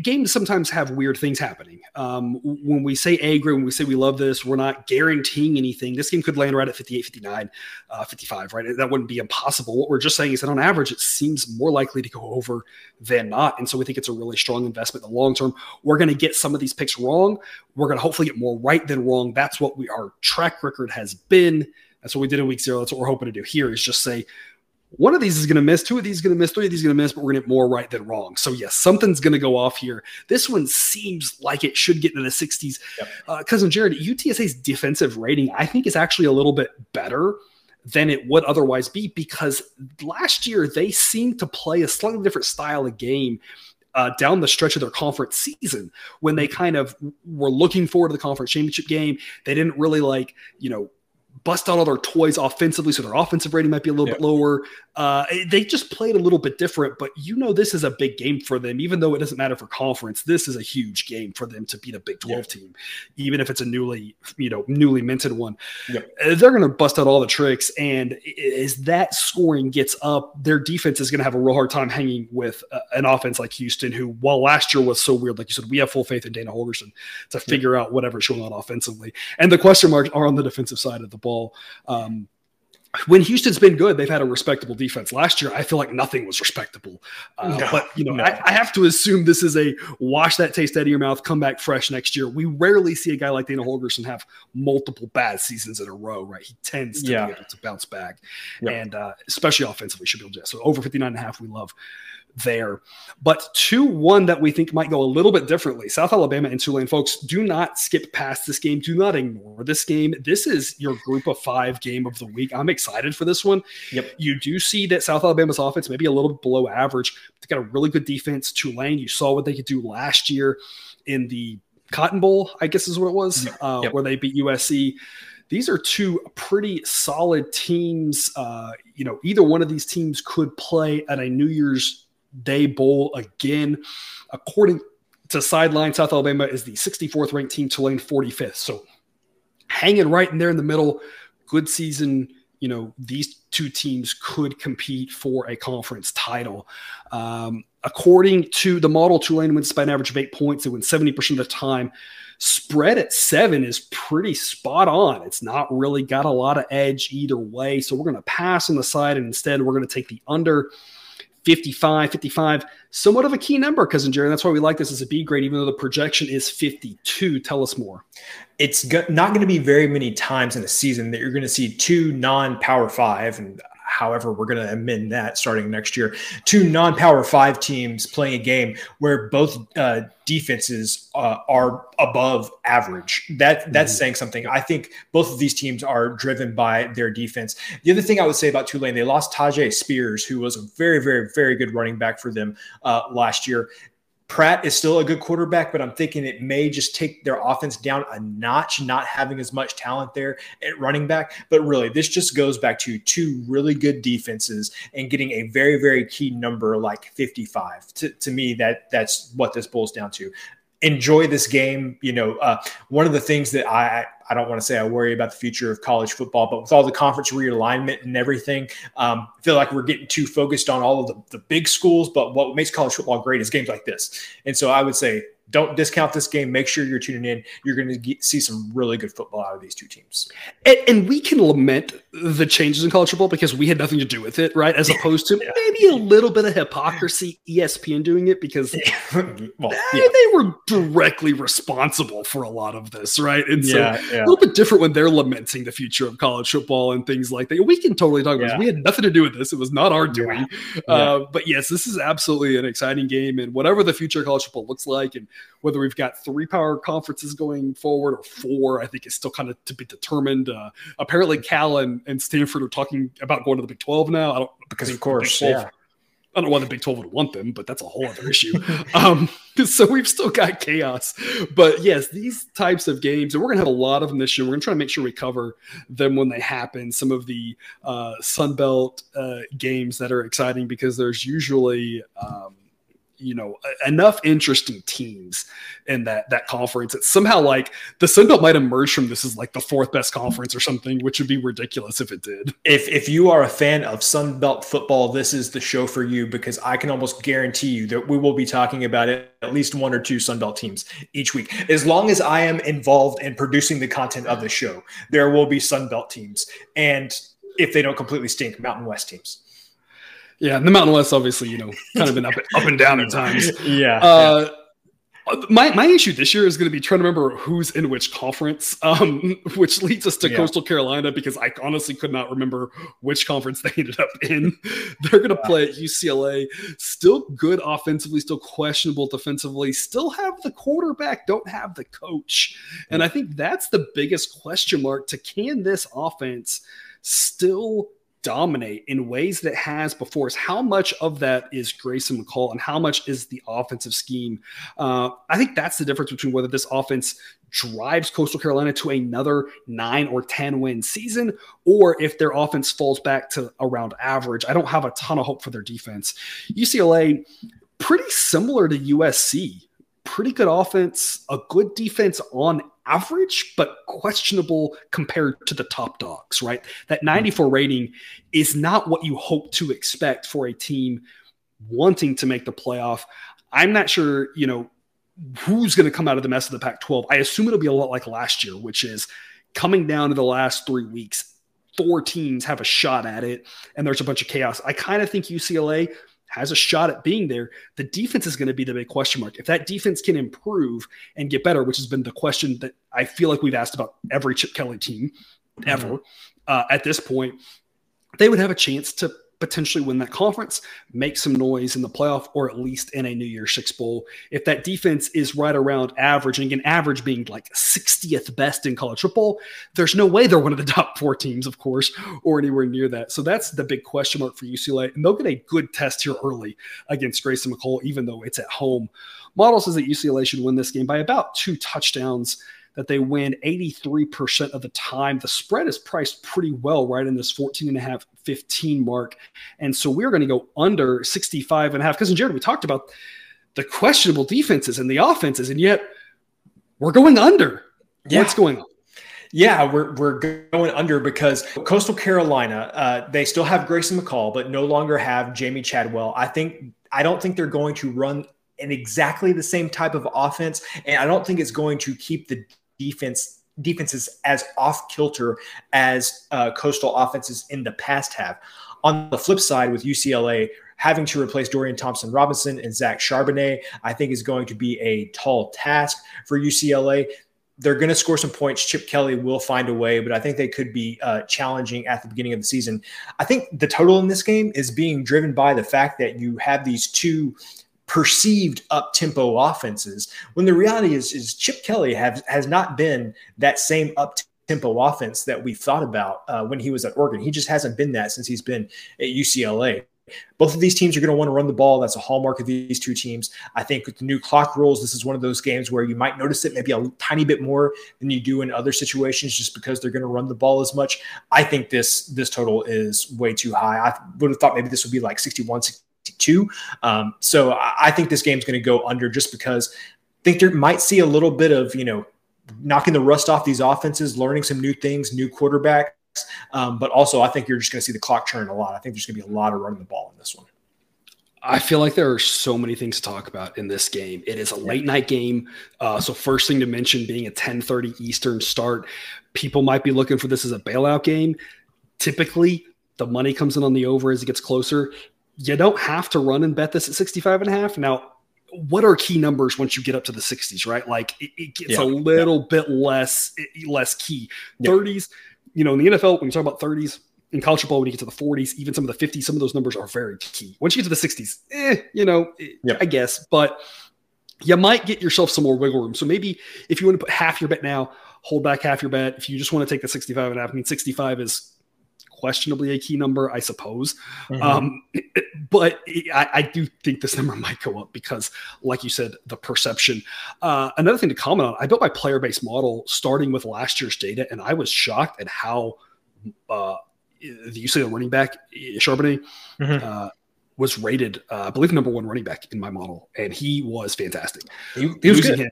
Games sometimes have weird things happening. When we say angry, when we say we love this, we're not guaranteeing anything. This game could land right at 58, 59, 55, right? That wouldn't be impossible. What we're just saying is that on average, it seems more likely to go over than not. And so we think it's a really strong investment in the long term. We're going to get some of these picks wrong. We're going to hopefully get more right than wrong. That's what our track record has been. That's what we did in week 0. That's what we're hoping to do here, is just say one of these is going to miss, two of these is going to miss, three of these is going to miss, but we're going to get more right than wrong. So, yes, something's going to go off here. This one seems like it should get into the 60s. Yep. Cousin Jared, UTSA's defensive rating, I think, is actually a little bit better than it would otherwise be, because last year they seemed to play a slightly different style of game down the stretch of their conference season, when they kind of were looking forward to the conference championship game. They didn't really bust out all their toys offensively, so their offensive rating might be a little bit lower. They just played a little bit different, but this is a big game for them. Even though it doesn't matter for conference, this is a huge game for them to beat a Big 12 team, even if it's a newly minted one. They're going to bust out all the tricks, and as that scoring gets up, their defense is going to have a real hard time hanging with an offense like Houston, who, while last year was so weird, like you said, we have full faith in Dana Holgorsen to figure out whatever's going on offensively. And the question marks are on the defensive side of the ball. When Houston's been good, they've had a respectable defense. Last year, I feel like nothing was respectable. I have to assume this is a wash that taste out of your mouth, come back fresh next year. We rarely see a guy like Dana Holgorsen have multiple bad seasons in a row, right? He tends to be able to bounce back, and especially offensively, should be able to. So over 59.5, we love there. But 2-1 that we think might go a little bit differently. South Alabama and Tulane, folks, do not skip past this game. Do not ignore this game. This is your group of 5 game of the week. I'm excited for this one. You do see that South Alabama's offense may be a little below average. They got a really good defense. Tulane, you saw what they could do last year in the Cotton Bowl, I guess is what it was, where they beat USC. These are two pretty solid teams. Either one of these teams could play at a New Year's Day bowl again. According to Sideline, South Alabama is the 64th ranked team, Tulane 45th. So hanging right in there in the middle. Good season. These two teams could compete for a conference title. According to the model, Tulane wins by an average of 8 points. They win 70% of the time. Spread at 7 is pretty spot on. It's not really got a lot of edge either way. So we're going to pass on the side, and instead we're going to take the under. 55, somewhat of a key number, Cousin Jared. That's why we like this as a B grade, even though the projection is 52. Tell us more. It's not going to be very many times in a season that you're going to see two non-Power 5, and however, we're going to amend that starting next year, two non-Power 5 teams playing a game where both defenses are above average. That's saying something. I think both of these teams are driven by their defense. The other thing I would say about Tulane, they lost Tajay Spears, who was a very, very, very good running back for them last year. Pratt is still a good quarterback, but I'm thinking it may just take their offense down a notch, not having as much talent there at running back. But really, this just goes back to two really good defenses and getting a very, very key number like 55. To me, that's what this boils down to. Enjoy this game. You know, one of the things that I don't want to say I worry about the future of college football, but with all the conference realignment and everything, I feel like we're getting too focused on all of the big schools, but what makes college football great is games like this. And so I would say, don't discount this game. Make sure you're tuning in. You're going to see some really good football out of these two teams. And we can lament the changes in college football because we had nothing to do with it, right? As opposed to maybe a little bit of hypocrisy, ESPN doing it because they were directly responsible for a lot of this, right? And so a little bit different when they're lamenting the future of college football and things like that. We can totally talk about this. We had nothing to do with this. It was not our doing. But yes, this is absolutely an exciting game. And whatever the future of college football looks like, and whether we've got three power conferences going forward or four, I think it's still kind of to be determined. Apparently Cal and Stanford are talking about going to the Big 12 now. I don't know why the Big 12 would want them, but that's a whole other issue. So we've still got chaos. But yes, these types of games, and we're going to have a lot of them this year. We're going to try to make sure we cover them when they happen. Some of the Sun Belt games that are exciting because there's usually enough interesting teams in that conference. It's somehow like the Sun Belt might emerge from this as like the fourth best conference or something, which would be ridiculous if it did. If you are a fan of Sun Belt football, this is the show for you, because I can almost guarantee you that we will be talking about it, at least one or two Sun Belt teams each week. As long as I am involved in producing the content of the show, there will be Sun Belt teams. And if they don't completely stink, Mountain West teams. Yeah, and the Mountain West, obviously, kind of been up and down at times. My issue this year is going to be trying to remember who's in which conference, which leads us to Coastal Carolina, because I honestly could not remember which conference they ended up in. They're going to play at UCLA. Still good offensively, still questionable defensively, still have the quarterback, don't have the coach. And I think that's the biggest question mark to can this offense still dominate in ways that has before us. How much of that is Grayson McCall and how much is the offensive scheme? I think that's the difference between whether this offense drives Coastal Carolina to another 9 or 10 win season, or if their offense falls back to around average. I don't have a ton of hope for their defense. UCLA, pretty similar to USC, pretty good offense, a good defense on average, but questionable compared to the top dogs, right? That 94 rating is not what you hope to expect for a team wanting to make the playoff. I'm not sure, who's going to come out of the mess of the Pac-12. I assume it'll be a lot like last year, which is coming down to the last 3 weeks, 4 teams have a shot at it, and there's a bunch of chaos. I kind of think UCLA has a shot at being there. The defense is going to be the big question mark. If that defense can improve and get better, which has been the question that I feel like we've asked about every Chip Kelly team ever, at this point, they would have a chance to potentially win that conference, make some noise in the playoff, or at least in a New Year's Six Bowl. If that defense is right around average, and again, average being like 60th best in college football, there's no way they're one of the top 4 teams, of course, or anywhere near that. So that's the big question mark for UCLA. And they'll get a good test here early against Grayson McCall, even though it's at home. Model says that UCLA should win this game by about 2 touchdowns, that they win 83% of the time. The spread is priced pretty well, right in this 14.5, 15 mark. And so we're going to go under 65.5. Cousin Jared, we talked about the questionable defenses and the offenses, and yet we're going under. Yeah. What's going on? Yeah, we're going under because Coastal Carolina, they still have Grayson McCall, but no longer have Jamie Chadwell. I don't think they're going to run in exactly the same type of offense, and I don't think it's going to keep the defenses as off-kilter as coastal offenses in the past have. On the flip side, with UCLA having to replace Dorian Thompson-Robinson and Zach Charbonnet, I think is going to be a tall task for UCLA. They're going to score some points. Chip Kelly will find a way, but I think they could be challenging at the beginning of the season. I think the total in this game is being driven by the fact that you have these two perceived up-tempo offenses, when the reality is Chip Kelly has not been that same up-tempo offense that we thought about when he was at Oregon. He just hasn't been that since he's been at UCLA. Both of these teams are going to want to run the ball. That's a hallmark of these two teams. I think with the new clock rules, this is one of those games where you might notice it maybe a tiny bit more than you do in other situations just because they're going to run the ball as much. I think this total is way too high. I would have thought maybe this would be like 61, 62. So I think this game's going to go under just because I think there might see a little bit of, knocking the rust off these offenses, learning some new things, new quarterback. But also I think you're just going to see the clock turn a lot. I think there's going to be a lot of running the ball in this one. I feel like there are so many things to talk about in this game. It is a late night game. So first thing to mention being a 10:30 Eastern start, people might be looking for this as a bailout game. Typically the money comes in on the over as it gets closer. You don't have to run and bet this at 65.5. Now, what are key numbers once you get up to the 60s, right? Like it gets a little bit less key. 30s. In the NFL, when you talk about 30s, in college football, when you get to the 40s, even some of the 50s, some of those numbers are very key. Once you get to the 60s, I guess. But you might get yourself some more wiggle room. So maybe if you want to put half your bet now, hold back half your bet. If you just want to take the 65.5, 65 is questionably a key number, I suppose. Mm-hmm. But I do think this number might go up because, like you said, the perception. Another thing to comment on, I built my player-based model starting with last year's data, and I was shocked at how the UCLA running back, Charbonnet, was rated, I believe, number one running back in my model, and he was fantastic. He was good.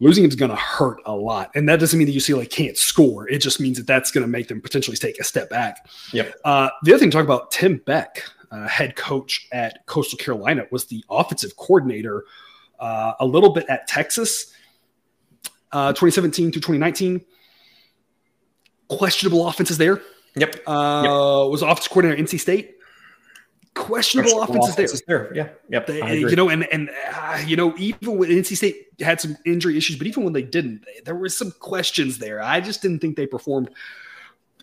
Losing him is going to hurt a lot. And that doesn't mean that UCLA can't score. It just means that's going to make them potentially take a step back. Yep. The other thing to talk about, Tim Beck, head coach at Coastal Carolina, was the offensive coordinator a little bit at Texas, 2017 through 2019. Questionable offenses there. Yep. Was offensive coordinator at NC State. Questionable offenses there. Yeah. They, even when NC State had some injury issues, but even when they didn't, there were some questions there. I just didn't think they performed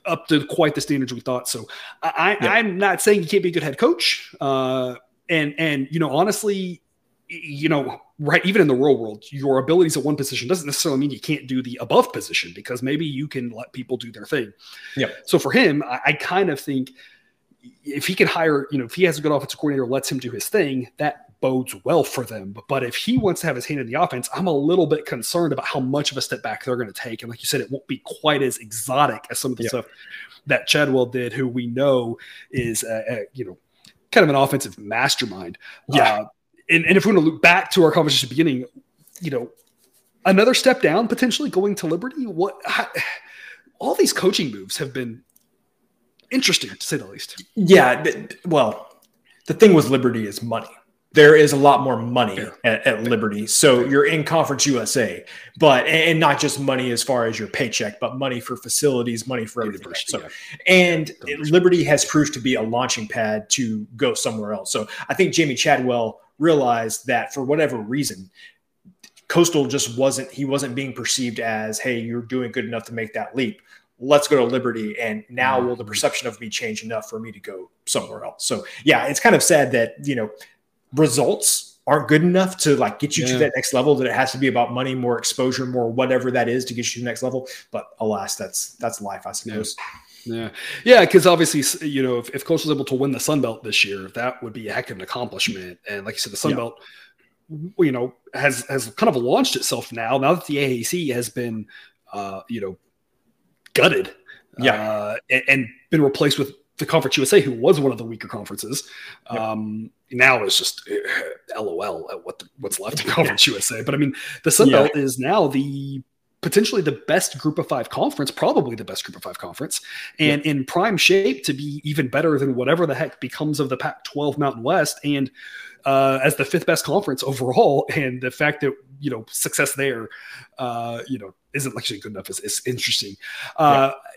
up to quite the standards we thought. So I'm not saying you can't be a good head coach. Honestly, even in the real world, your abilities at one position doesn't necessarily mean you can't do the above position because maybe you can let people do their thing. Yeah. So for him, I kind of think, if he can hire, if he has a good offensive coordinator, lets him do his thing, that bodes well for them. But if he wants to have his hand in the offense, I'm a little bit concerned about how much of a step back they're going to take. And like you said, it won't be quite as exotic as some of the stuff that Chadwell did, who we know is, kind of an offensive mastermind. Yeah. And if we want to look back to our conversation at the beginning, another step down potentially going to Liberty. All these coaching moves have been interesting, to say the least. Yeah. The thing with Liberty is money. There is a lot more money at Liberty. So you're in Conference USA, and not just money as far as your paycheck, but money for facilities, money for everything. So, and Liberty has proved to be a launching pad to go somewhere else. So I think Jamie Chadwell realized that for whatever reason, Coastal just wasn't being perceived as, hey, you're doing good enough to make that leap. Let's go to Liberty, and now will the perception of me change enough for me to go somewhere else? So, yeah, it's kind of sad that, results aren't good enough to, get you to that next level, that it has to be about money, more exposure, more whatever that is to get you to the next level. But, alas, that's life, I suppose. Yeah, because obviously, if Coastal is able to win the Sun Belt this year, that would be a heck of an accomplishment. And like you said, the Sun Belt, has kind of launched itself now that the AAC has been, gutted and been replaced with the Conference USA, who was one of the weaker conferences. Now it's just LOL at what's left of Conference USA. But I mean, the Sun Belt is now potentially the best group of five conference, probably the best group of five conference, and in prime shape to be even better than whatever the heck becomes of the Pac-12 Mountain West, and as the fifth best conference overall. And the fact that, success there, isn't actually good enough is interesting.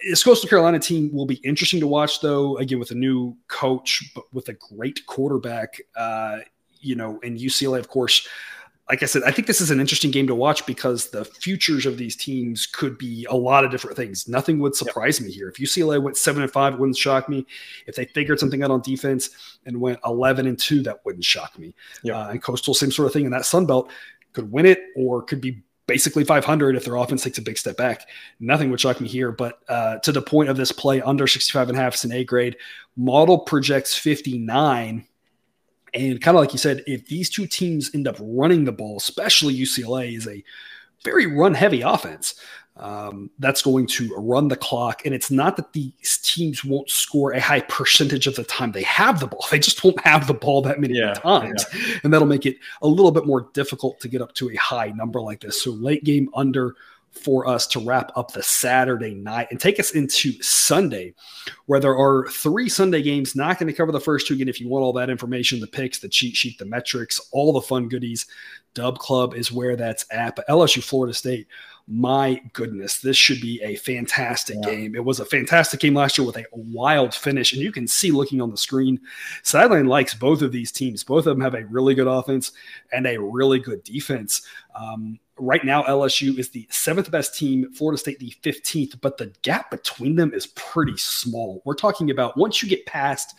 This Coastal Carolina team will be interesting to watch, though, again, with a new coach, but with a great quarterback, and UCLA, of course. Like I said, I think this is an interesting game to watch because the futures of these teams could be a lot of different things. Nothing would surprise me here. If UCLA went 7-5, it wouldn't shock me. If they figured something out on defense and went 11-2, that wouldn't shock me. And Coastal, same sort of thing. And that Sun Belt could win it or could be basically 500 if their offense takes a big step back. Nothing would shock me here, but to the point of this play, under 65.5 is an A grade. Model projects 59. And kind of like you said, if these two teams end up running the ball, especially UCLA is a very run-heavy offense, that's going to run the clock. And it's not that these teams won't score a high percentage of the time they have the ball. They just won't have the ball that many times. Yeah. And that'll make it a little bit more difficult to get up to a high number like this. So late game under for us to wrap up the Saturday night and take us into Sunday, where there are three Sunday games. Not going to cover the first two. Again, if you want all that information, the picks, the cheat sheet, the metrics, all the fun goodies, DubClub is where that's at. But LSU, Florida State, my goodness, this should be a fantastic game. It was a fantastic game last year with a wild finish, and you can see looking on the screen, Sideline likes both of these teams. Both of them have a really good offense and a really good defense. Right now, LSU is the 7th best team, Florida State the 15th, but the gap between them is pretty small. We're talking about once you get past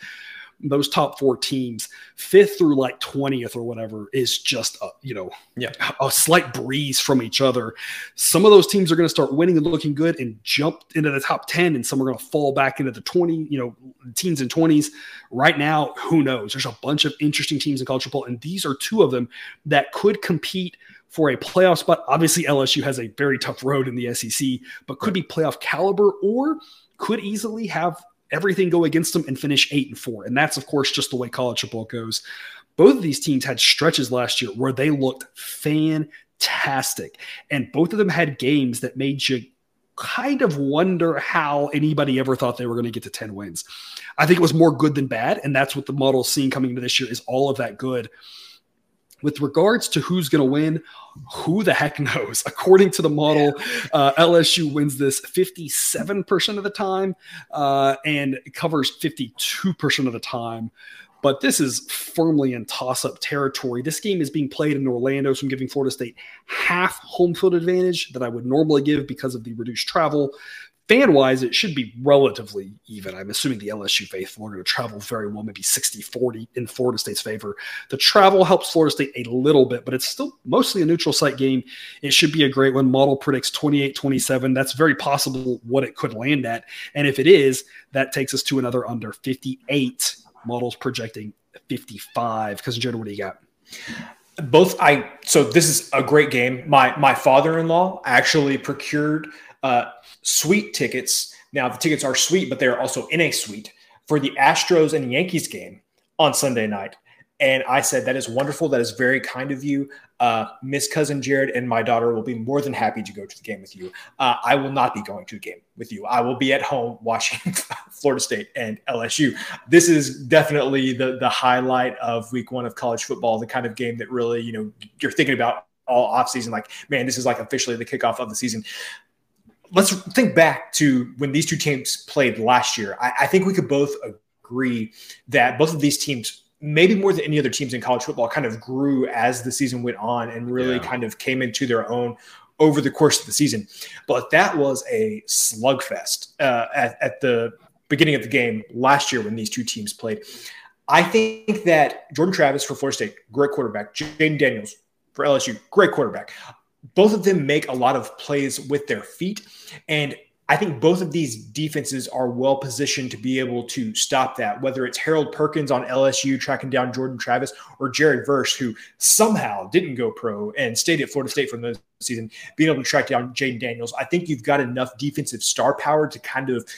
those top four teams, 5th through like 20th or whatever is just a slight breeze from each other. Some of those teams are going to start winning and looking good and jump into the top 10, and some are going to fall back into the 20, teens and 20s. Right now, who knows? There's a bunch of interesting teams in college football, and these are two of them that could compete for a playoff spot. Obviously, LSU has a very tough road in the SEC, but could be playoff caliber or could easily have everything go against them and finish 8-4. And that's, of course, just the way college football goes. Both of these teams had stretches last year where they looked fantastic. And both of them had games that made you kind of wonder how anybody ever thought they were going to get to 10 wins. I think it was more good than bad. And that's what the model's seeing coming into this year is all of that good. With regards to who's going to win, who the heck knows? According to the model, LSU wins this 57% of the time and covers 52% of the time. But this is firmly in toss-up territory. This game is being played in Orlando, so I'm giving Florida State half home field advantage that I would normally give because of the reduced travel. Fan-wise, it should be relatively even. I'm assuming the LSU faithful are going to travel very well, maybe 60-40 in Florida State's favor. The travel helps Florida State a little bit, but it's still mostly a neutral site game. It should be a great one. Model predicts 28-27. That's very possible what it could land at. And if it is, that takes us to another under 58. Models projecting 55. Cousin Jared, what do you got? So this is a great game. My father-in-law actually procured suite tickets. Now the tickets are sweet, but they're also in a suite for the Astros and Yankees game on Sunday night. And I said, that is wonderful. That is very kind of you. Miss Cousin Jared and my daughter will be more than happy to go to the game with you. I will not be going to a game with you. I will be at home watching Florida State and LSU. This is definitely the highlight of week one of college football, the kind of game that really, you're thinking about all offseason. Like, man, this is like officially the kickoff of the season. Let's think back to when these two teams played last year. I think we could both agree that both of these teams, maybe more than any other teams in college football, kind of grew as the season went on and really kind of came into their own over the course of the season. But that was a slugfest at the beginning of the game last year when these two teams played. I think that Jordan Travis for Florida State, great quarterback. Jaden Daniels for LSU, great quarterback. Both of them make a lot of plays with their feet, and I think both of these defenses are well positioned to be able to stop that, whether it's Harold Perkins on LSU tracking down Jordan Travis or Jared Verse, who somehow didn't go pro and stayed at Florida State for the season, being able to track down Jaden Daniels. I think you've got enough defensive star power to kind of,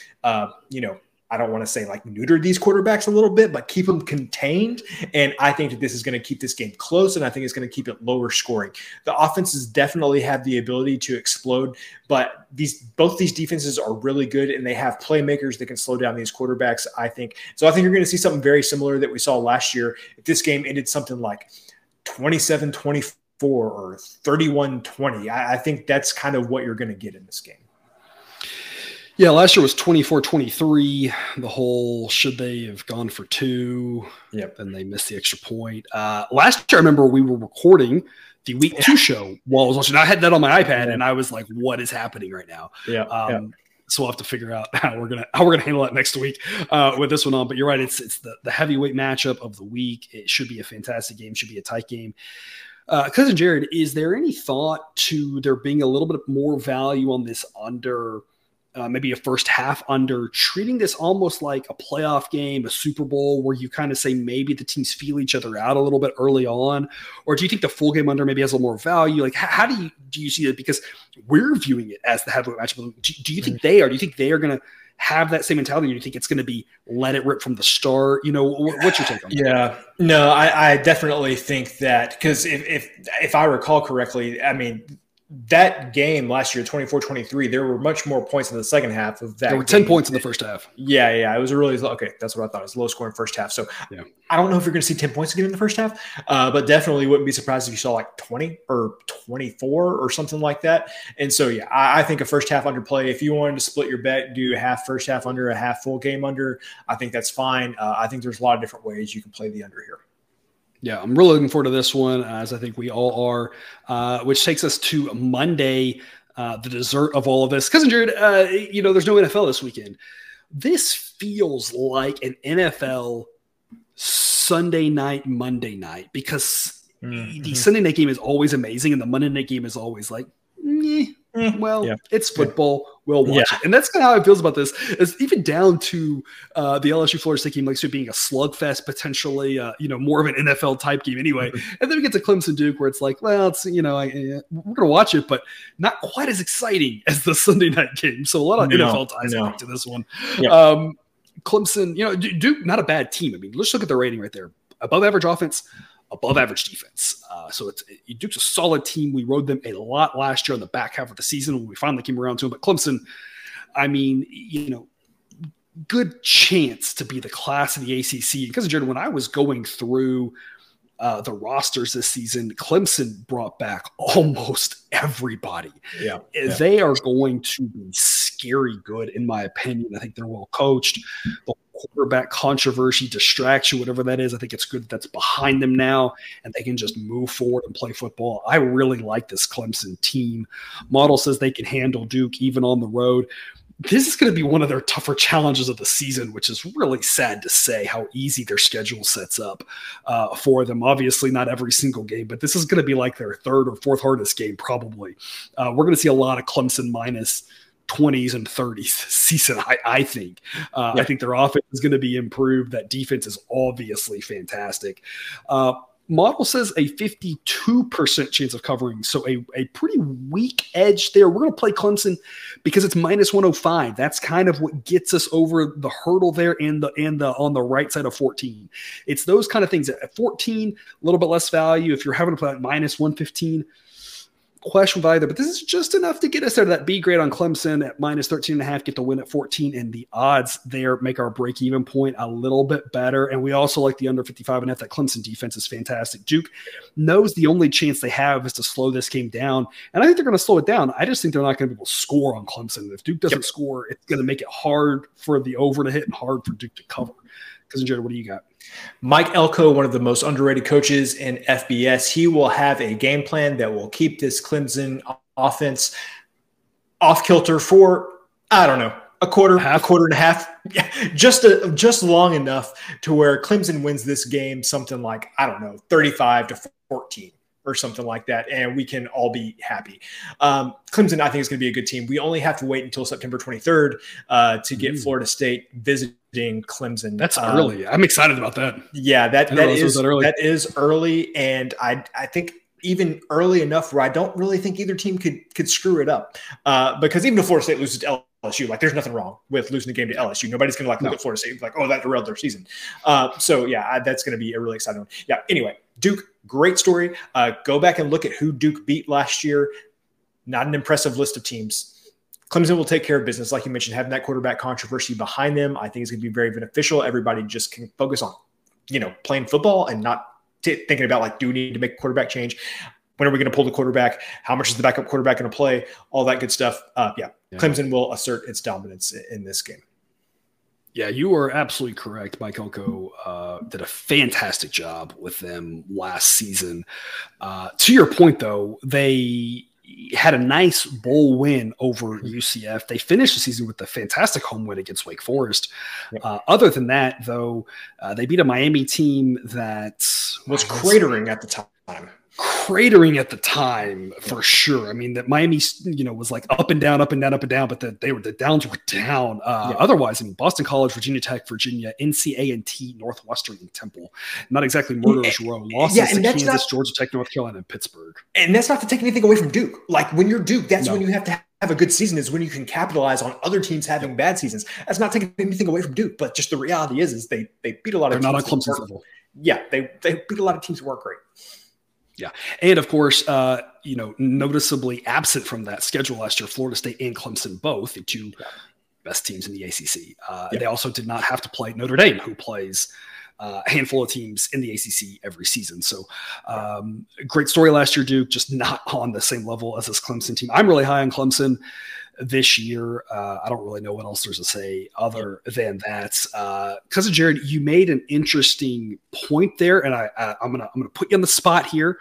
I don't want to say like neuter these quarterbacks a little bit, but keep them contained. And I think that this is going to keep this game close, and I think it's going to keep it lower scoring. The offenses definitely have the ability to explode, but both these defenses are really good, and they have playmakers that can slow down these quarterbacks, I think. So I think you're going to see something very similar that we saw last year. If this game ended something like 27-24 or 31-20, I think that's kind of what you're going to get in this game. Yeah, last year was 24-23. The whole should they have gone for two? Yep. And they missed the extra point. Last year, I remember we were recording the week two show while I was watching. I had that on my iPad, and I was like, what is happening right now? Yeah. So we'll have to figure out how we're gonna handle that next week with this one on. But you're right, it's the heavyweight matchup of the week. It should be a fantastic game, should be a tight game. Cousin Jared, is there any thought to there being a little bit more value on this under, maybe a first half under, treating this almost like a playoff game, a Super Bowl, where you kind of say maybe the teams feel each other out a little bit early on? Or do you think the full game under maybe has a little more value? Like, how do you see that? Because we're viewing it as the heavyweight matchup. Do you think they are? Do you think they are going to have that same mentality? Do you think it's going to be let it rip from the start? You know, what's your take on that? Yeah, no, I definitely think that, because if I recall correctly, I mean, that game last year, 24-23, there were much more points in the second half of that. There were 10 points in the first half. Yeah. It was okay, that's what I thought. It was a low-scoring first half. So yeah. I don't know if you're going to see 10 points again in the first half, but definitely wouldn't be surprised if you saw like 20 or 24 or something like that. And so, yeah, I think a first-half underplay, if you wanted to split your bet, do half first-half under, a half full game under, I think that's fine. I think there's a lot of different ways you can play the under here. Yeah, I'm really looking forward to this one, as I think we all are, which takes us to Monday, the dessert of all of this. Cousin Jared, there's no NFL this weekend. This feels like an NFL Sunday night, Monday night, because the Sunday night game is always amazing and the Monday night game is always like, it's football. We'll watch it. And that's kind of how it feels about this. It's even down to the LSU Florida State game, like, so being a slugfest, potentially, more of an NFL type game anyway. And then we get to Clemson Duke, where it's like, well, it's, we're going to watch it, but not quite as exciting as the Sunday night game. So a lot of NFL ties back to this one. Yeah. Clemson, Duke, not a bad team. I mean, let's look at the rating right there. Above average offense, above average defense. So Duke's a solid team. We rode them a lot last year in the back half of the season when we finally came around to them. But Clemson, I mean, good chance to be the class of the ACC. Because, Jared, when I was going through the rosters this season, Clemson brought back almost everybody. Yeah. They are going to be scary good, in my opinion. I think they're well coached. The quarterback controversy, distraction, whatever that is, I think it's good that's behind them now, and they can just move forward and play football. I really like this Clemson team. Model says they can handle Duke even on the road. This is going to be one of their tougher challenges of the season, which is really sad to say how easy their schedule sets up for them. Obviously, not every single game, but this is going to be like their third or fourth hardest game probably. We're going to see a lot of Clemson minus 20s and 30s this season, I think. I think their offense is going to be improved. That defense is obviously fantastic. Model says a 52% chance of covering, so a pretty weak edge there. We're going to play Clemson because it's minus 105. That's kind of what gets us over the hurdle there and the on the right side of 14. It's those kind of things. At 14, a little bit less value. If you're having to play at minus 115, question value there, but this is just enough to get us there to that B grade on Clemson at minus 13.5, get the win at 14, and the odds there make our break-even point a little bit better. And we also like the under 55.5. That Clemson defense is fantastic. Duke knows the only chance they have is to slow this game down, and I think they're going to slow it down. I just think they're not going to be able to score on Clemson. If Duke doesn't score, it's going to make it hard for the over to hit and hard for Duke to cover. Cousin Jared, what do you got? Mike Elko, one of the most underrated coaches in FBS, he will have a game plan that will keep this Clemson offense off kilter for, I don't know, a quarter and a half, just long enough to where Clemson wins this game something like, I don't know, 35-14. Or something like that, and we can all be happy. Clemson, I think, is going to be a good team. We only have to wait until September 23rd to get Florida State visiting Clemson. That's early. I'm excited about that. Yeah, that is early, and I think even early enough where I don't really think either team could screw it up, because even if Florida State loses to LSU, like, there's nothing wrong with losing the game to LSU. Nobody's going to look at Florida State and be like, oh, that derailed their season. So that's going to be a really exciting one. Yeah, anyway, Duke, great story. Go back and look at who Duke beat last year. Not an impressive list of teams. Clemson will take care of business. Like you mentioned, having that quarterback controversy behind them, I think, is going to be very beneficial. Everybody just can focus on, playing football and not thinking about, like, do we need to make a quarterback change? When are we going to pull the quarterback? How much is the backup quarterback going to play? All that good stuff. Clemson will assert its dominance in this game. Yeah, you are absolutely correct. Mike Elko did a fantastic job with them last season. To your point, though, they had a nice bowl win over UCF. They finished the season with a fantastic home win against Wake Forest. Other than that, though, they beat a Miami team that was cratering at the time. cratering at the time for sure. I mean, that Miami, you know, was like up and down, but the downs were down. Otherwise, I mean, Boston College, Virginia Tech, Virginia, NC A&T, Northwestern, and Temple. Not exactly murderers row losses to Kansas, Georgia Tech, North Carolina, and Pittsburgh. And that's not to take anything away from Duke. Like, when you're Duke, that's when you have to have a good season, is when you can capitalize on other teams having bad seasons. That's not taking anything away from Duke, but just the reality is they beat a lot of teams. They're not on Clemson's level. Yeah, they beat a lot of teams who weren't great. Yeah. And of course, you know, noticeably absent from that schedule last year, Florida State and Clemson, both the two best teams in the ACC. They also did not have to play Notre Dame, who plays a handful of teams in the ACC every season. So great story last year, Duke, just not on the same level as this Clemson team. I'm really high on Clemson this year. I don't really know what else there's to say other than that. Cousin Jared, you made an interesting point there, and I'm gonna put you on the spot here.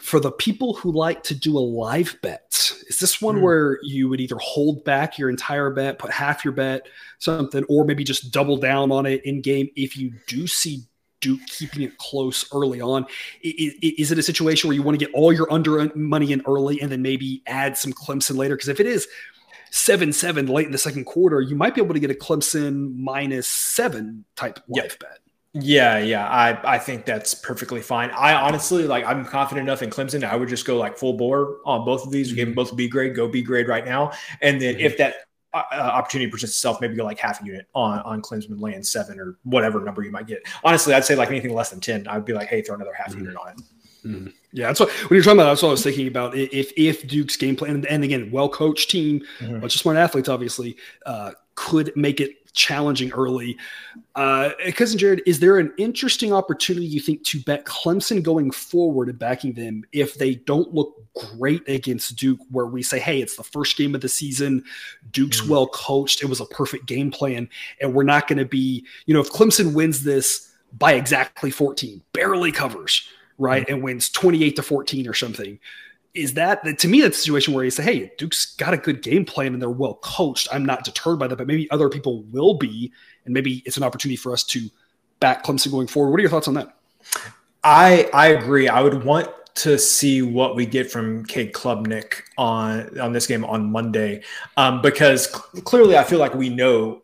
For the people who like to do a live bet, is this one where you would either hold back your entire bet, put half your bet, something, or maybe just double down on it in game if you do see Duke keeping it close early on? Is it a situation where you want to get all your under money in early and then maybe add some Clemson later? Because if it is 7-7 late in the second quarter, you might be able to get a Clemson -7 type live bet. Yeah. I think that's perfectly fine. I honestly, like, I'm confident enough in Clemson. I would just go like full bore on both of these. We gave them both B grade right now. And then if that opportunity presents itself, maybe go like half a unit on Clemson laying 7 or whatever number you might get. Honestly, I'd say like anything less than 10, I'd be like, hey, throw another half unit on it. Mm-hmm. Yeah, that's what, when you're talking about, that's what I was thinking about. If Duke's game plan, and again, well-coached team, bunch of smart athletes, obviously, could make it challenging early. Cousin Jared, is there an interesting opportunity you think to bet Clemson going forward and backing them if they don't look great against Duke, where we say, hey, it's the first game of the season, Duke's well-coached, it was a perfect game plan, and we're not going to be, you know, if Clemson wins this by exactly 14, barely covers, right, and wins 28-14 or something, is that, to me, that's a situation where you say, hey, Duke's got a good game plan and they're well coached. I'm not deterred by that, but maybe other people will be, and maybe it's an opportunity for us to back Clemson going forward. What are your thoughts on that? I agree. I would want to see what we get from Cade Klubnik on this game on Monday, because clearly I feel like we know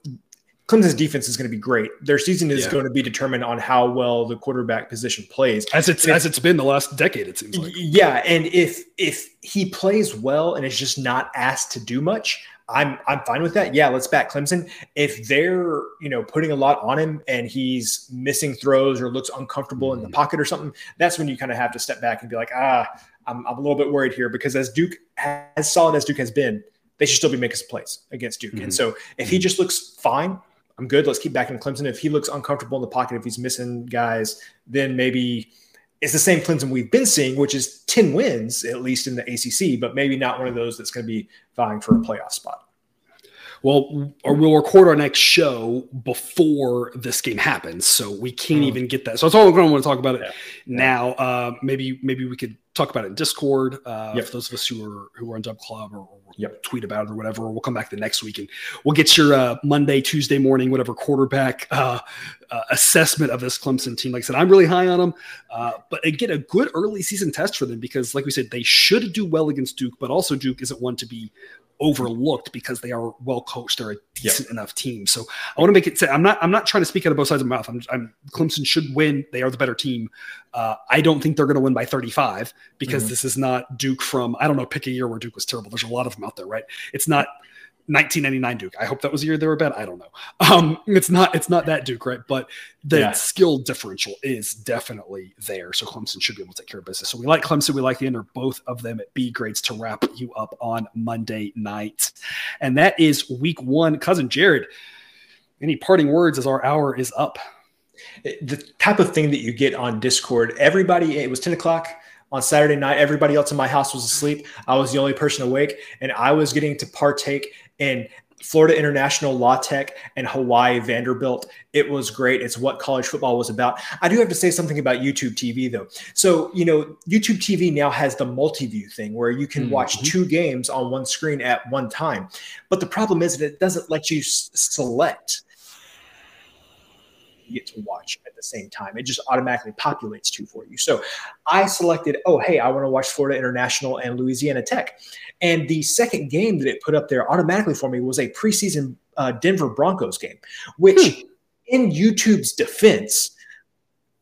Clemson's defense is going to be great. Their season is going to be determined on how well the quarterback position plays, as it's been the last decade, it seems like. Yeah, and if he plays well and is just not asked to do much, I'm fine with that. Yeah, let's back Clemson. If they're, you know, putting a lot on him and he's missing throws or looks uncomfortable in the pocket or something, that's when you kind of have to step back and be like, I'm a little bit worried here, because as solid as Duke has been, they should still be making some plays against Duke. And so if he just looks fine, I'm good. Let's keep backing Clemson. If he looks uncomfortable in the pocket, if he's missing guys, then maybe it's the same Clemson we've been seeing, which is 10 wins, at least in the ACC, but maybe not one of those that's going to be vying for a playoff spot. Well, we'll record our next show before this game happens, so we can't even get that. So that's all we're going to want to talk about it now. Maybe we could talk about it in Discord for those of us who are on DubClub or tweet about it or whatever. We'll come back the next week and we'll get your Monday, Tuesday morning, whatever quarterback assessment of this Clemson team. Like I said, I'm really high on them, but again, a good early season test for them, because like we said, they should do well against Duke, but also Duke isn't one to be overlooked because they are well coached. They're a decent enough team. So I want to make it say, I'm not trying to speak out of both sides of my mouth. Clemson should win. They are the better team. I don't think they're going to win by 35, because this is not Duke from, I don't know, pick a year where Duke was terrible. There's a lot of them out there, right? It's not 1999 Duke. I hope that was the year they were bad. I don't know. It's not that Duke, right? But the skill differential is definitely there. So Clemson should be able to take care of business. So we like Clemson. We like the under, both of them at B grades, to wrap you up on Monday night. And that is week 1. Cousin Jared, any parting words as our hour is up? The type of thing that you get on Discord, everybody, it was 10 o'clock. On Saturday night, everybody else in my house was asleep. I was the only person awake, and I was getting to partake in Florida International, Law Tech, and Hawaii Vanderbilt. It was great. It's what college football was about. I do have to say something about YouTube TV, though. So, you know, YouTube TV now has the multi-view thing where you can watch 2 games on one screen at one time. But the problem is that it doesn't let you select you get to watch at the same time. It just automatically populates two for you. So I selected, oh, hey, I want to watch Florida International and Louisiana Tech. And the second game that it put up there automatically for me was a preseason Denver Broncos game, which in YouTube's defense,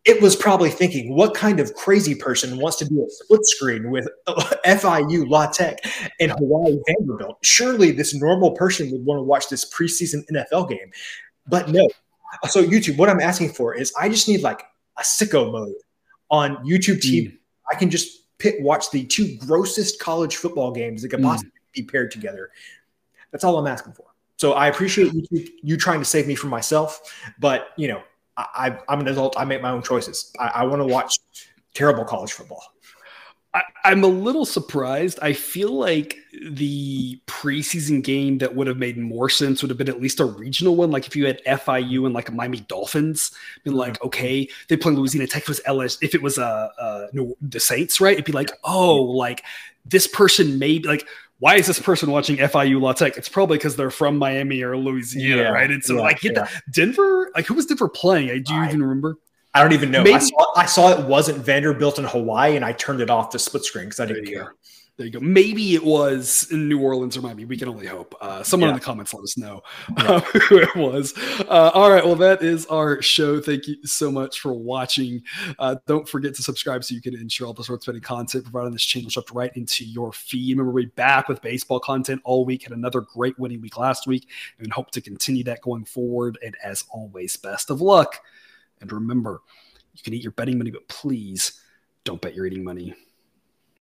it was probably thinking, what kind of crazy person wants to do a split screen with FIU, La Tech, and Hawaii Vanderbilt? Surely this normal person would want to watch this preseason NFL game. But no. So YouTube, what I'm asking for is I just need like a sicko mode on YouTube TV. I can just watch the two grossest college football games that could possibly be paired together. That's all I'm asking for. So I appreciate YouTube, you trying to save me from myself, but you know, I'm an adult. I make my own choices. I want to watch terrible college football. I'm a little surprised. I feel like the preseason game that would have made more sense would have been at least a regional one. Like if you had FIU and like Miami Dolphins, been like, okay, they play Louisiana Tech. If it was the Saints, right? It'd be like, oh, like this person may be like, why is this person watching FIU La Tech? It's probably because they're from Miami or Louisiana, right? And so Denver, like who was Denver playing? Do you even remember? I don't even know. I saw it wasn't Vanderbilt in Hawaii, and I turned it off the split screen because I didn't care. There you go. Maybe it was in New Orleans or Miami. We can only hope. Someone in the comments let us know who it was. All right. Well, that is our show. Thank you so much for watching. Don't forget to subscribe so you can ensure all the sports-betting content provided on this channel dropped right into your feed. Remember, we'll be back with baseball content all week. Had another great winning week last week and hope to continue that going forward. And as always, best of luck. And remember, you can eat your betting money, but please don't bet your eating money.